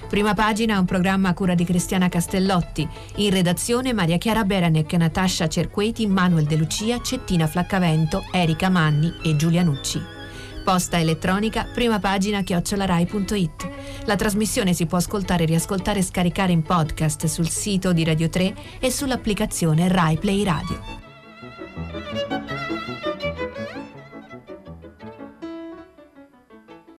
Prima pagina, un programma a cura di Cristiana Castellotti. In redazione Maria Chiara Beranec, Natascia Cerqueti, Manuel De Lucia, Cettina Flaccavento, Erika Manni e Giulia Nucci. Posta elettronica, prima pagina chiocciola rai punto it. La trasmissione si può ascoltare, riascoltare e scaricare in podcast sul sito di Radio tre e sull'applicazione Rai Play Radio.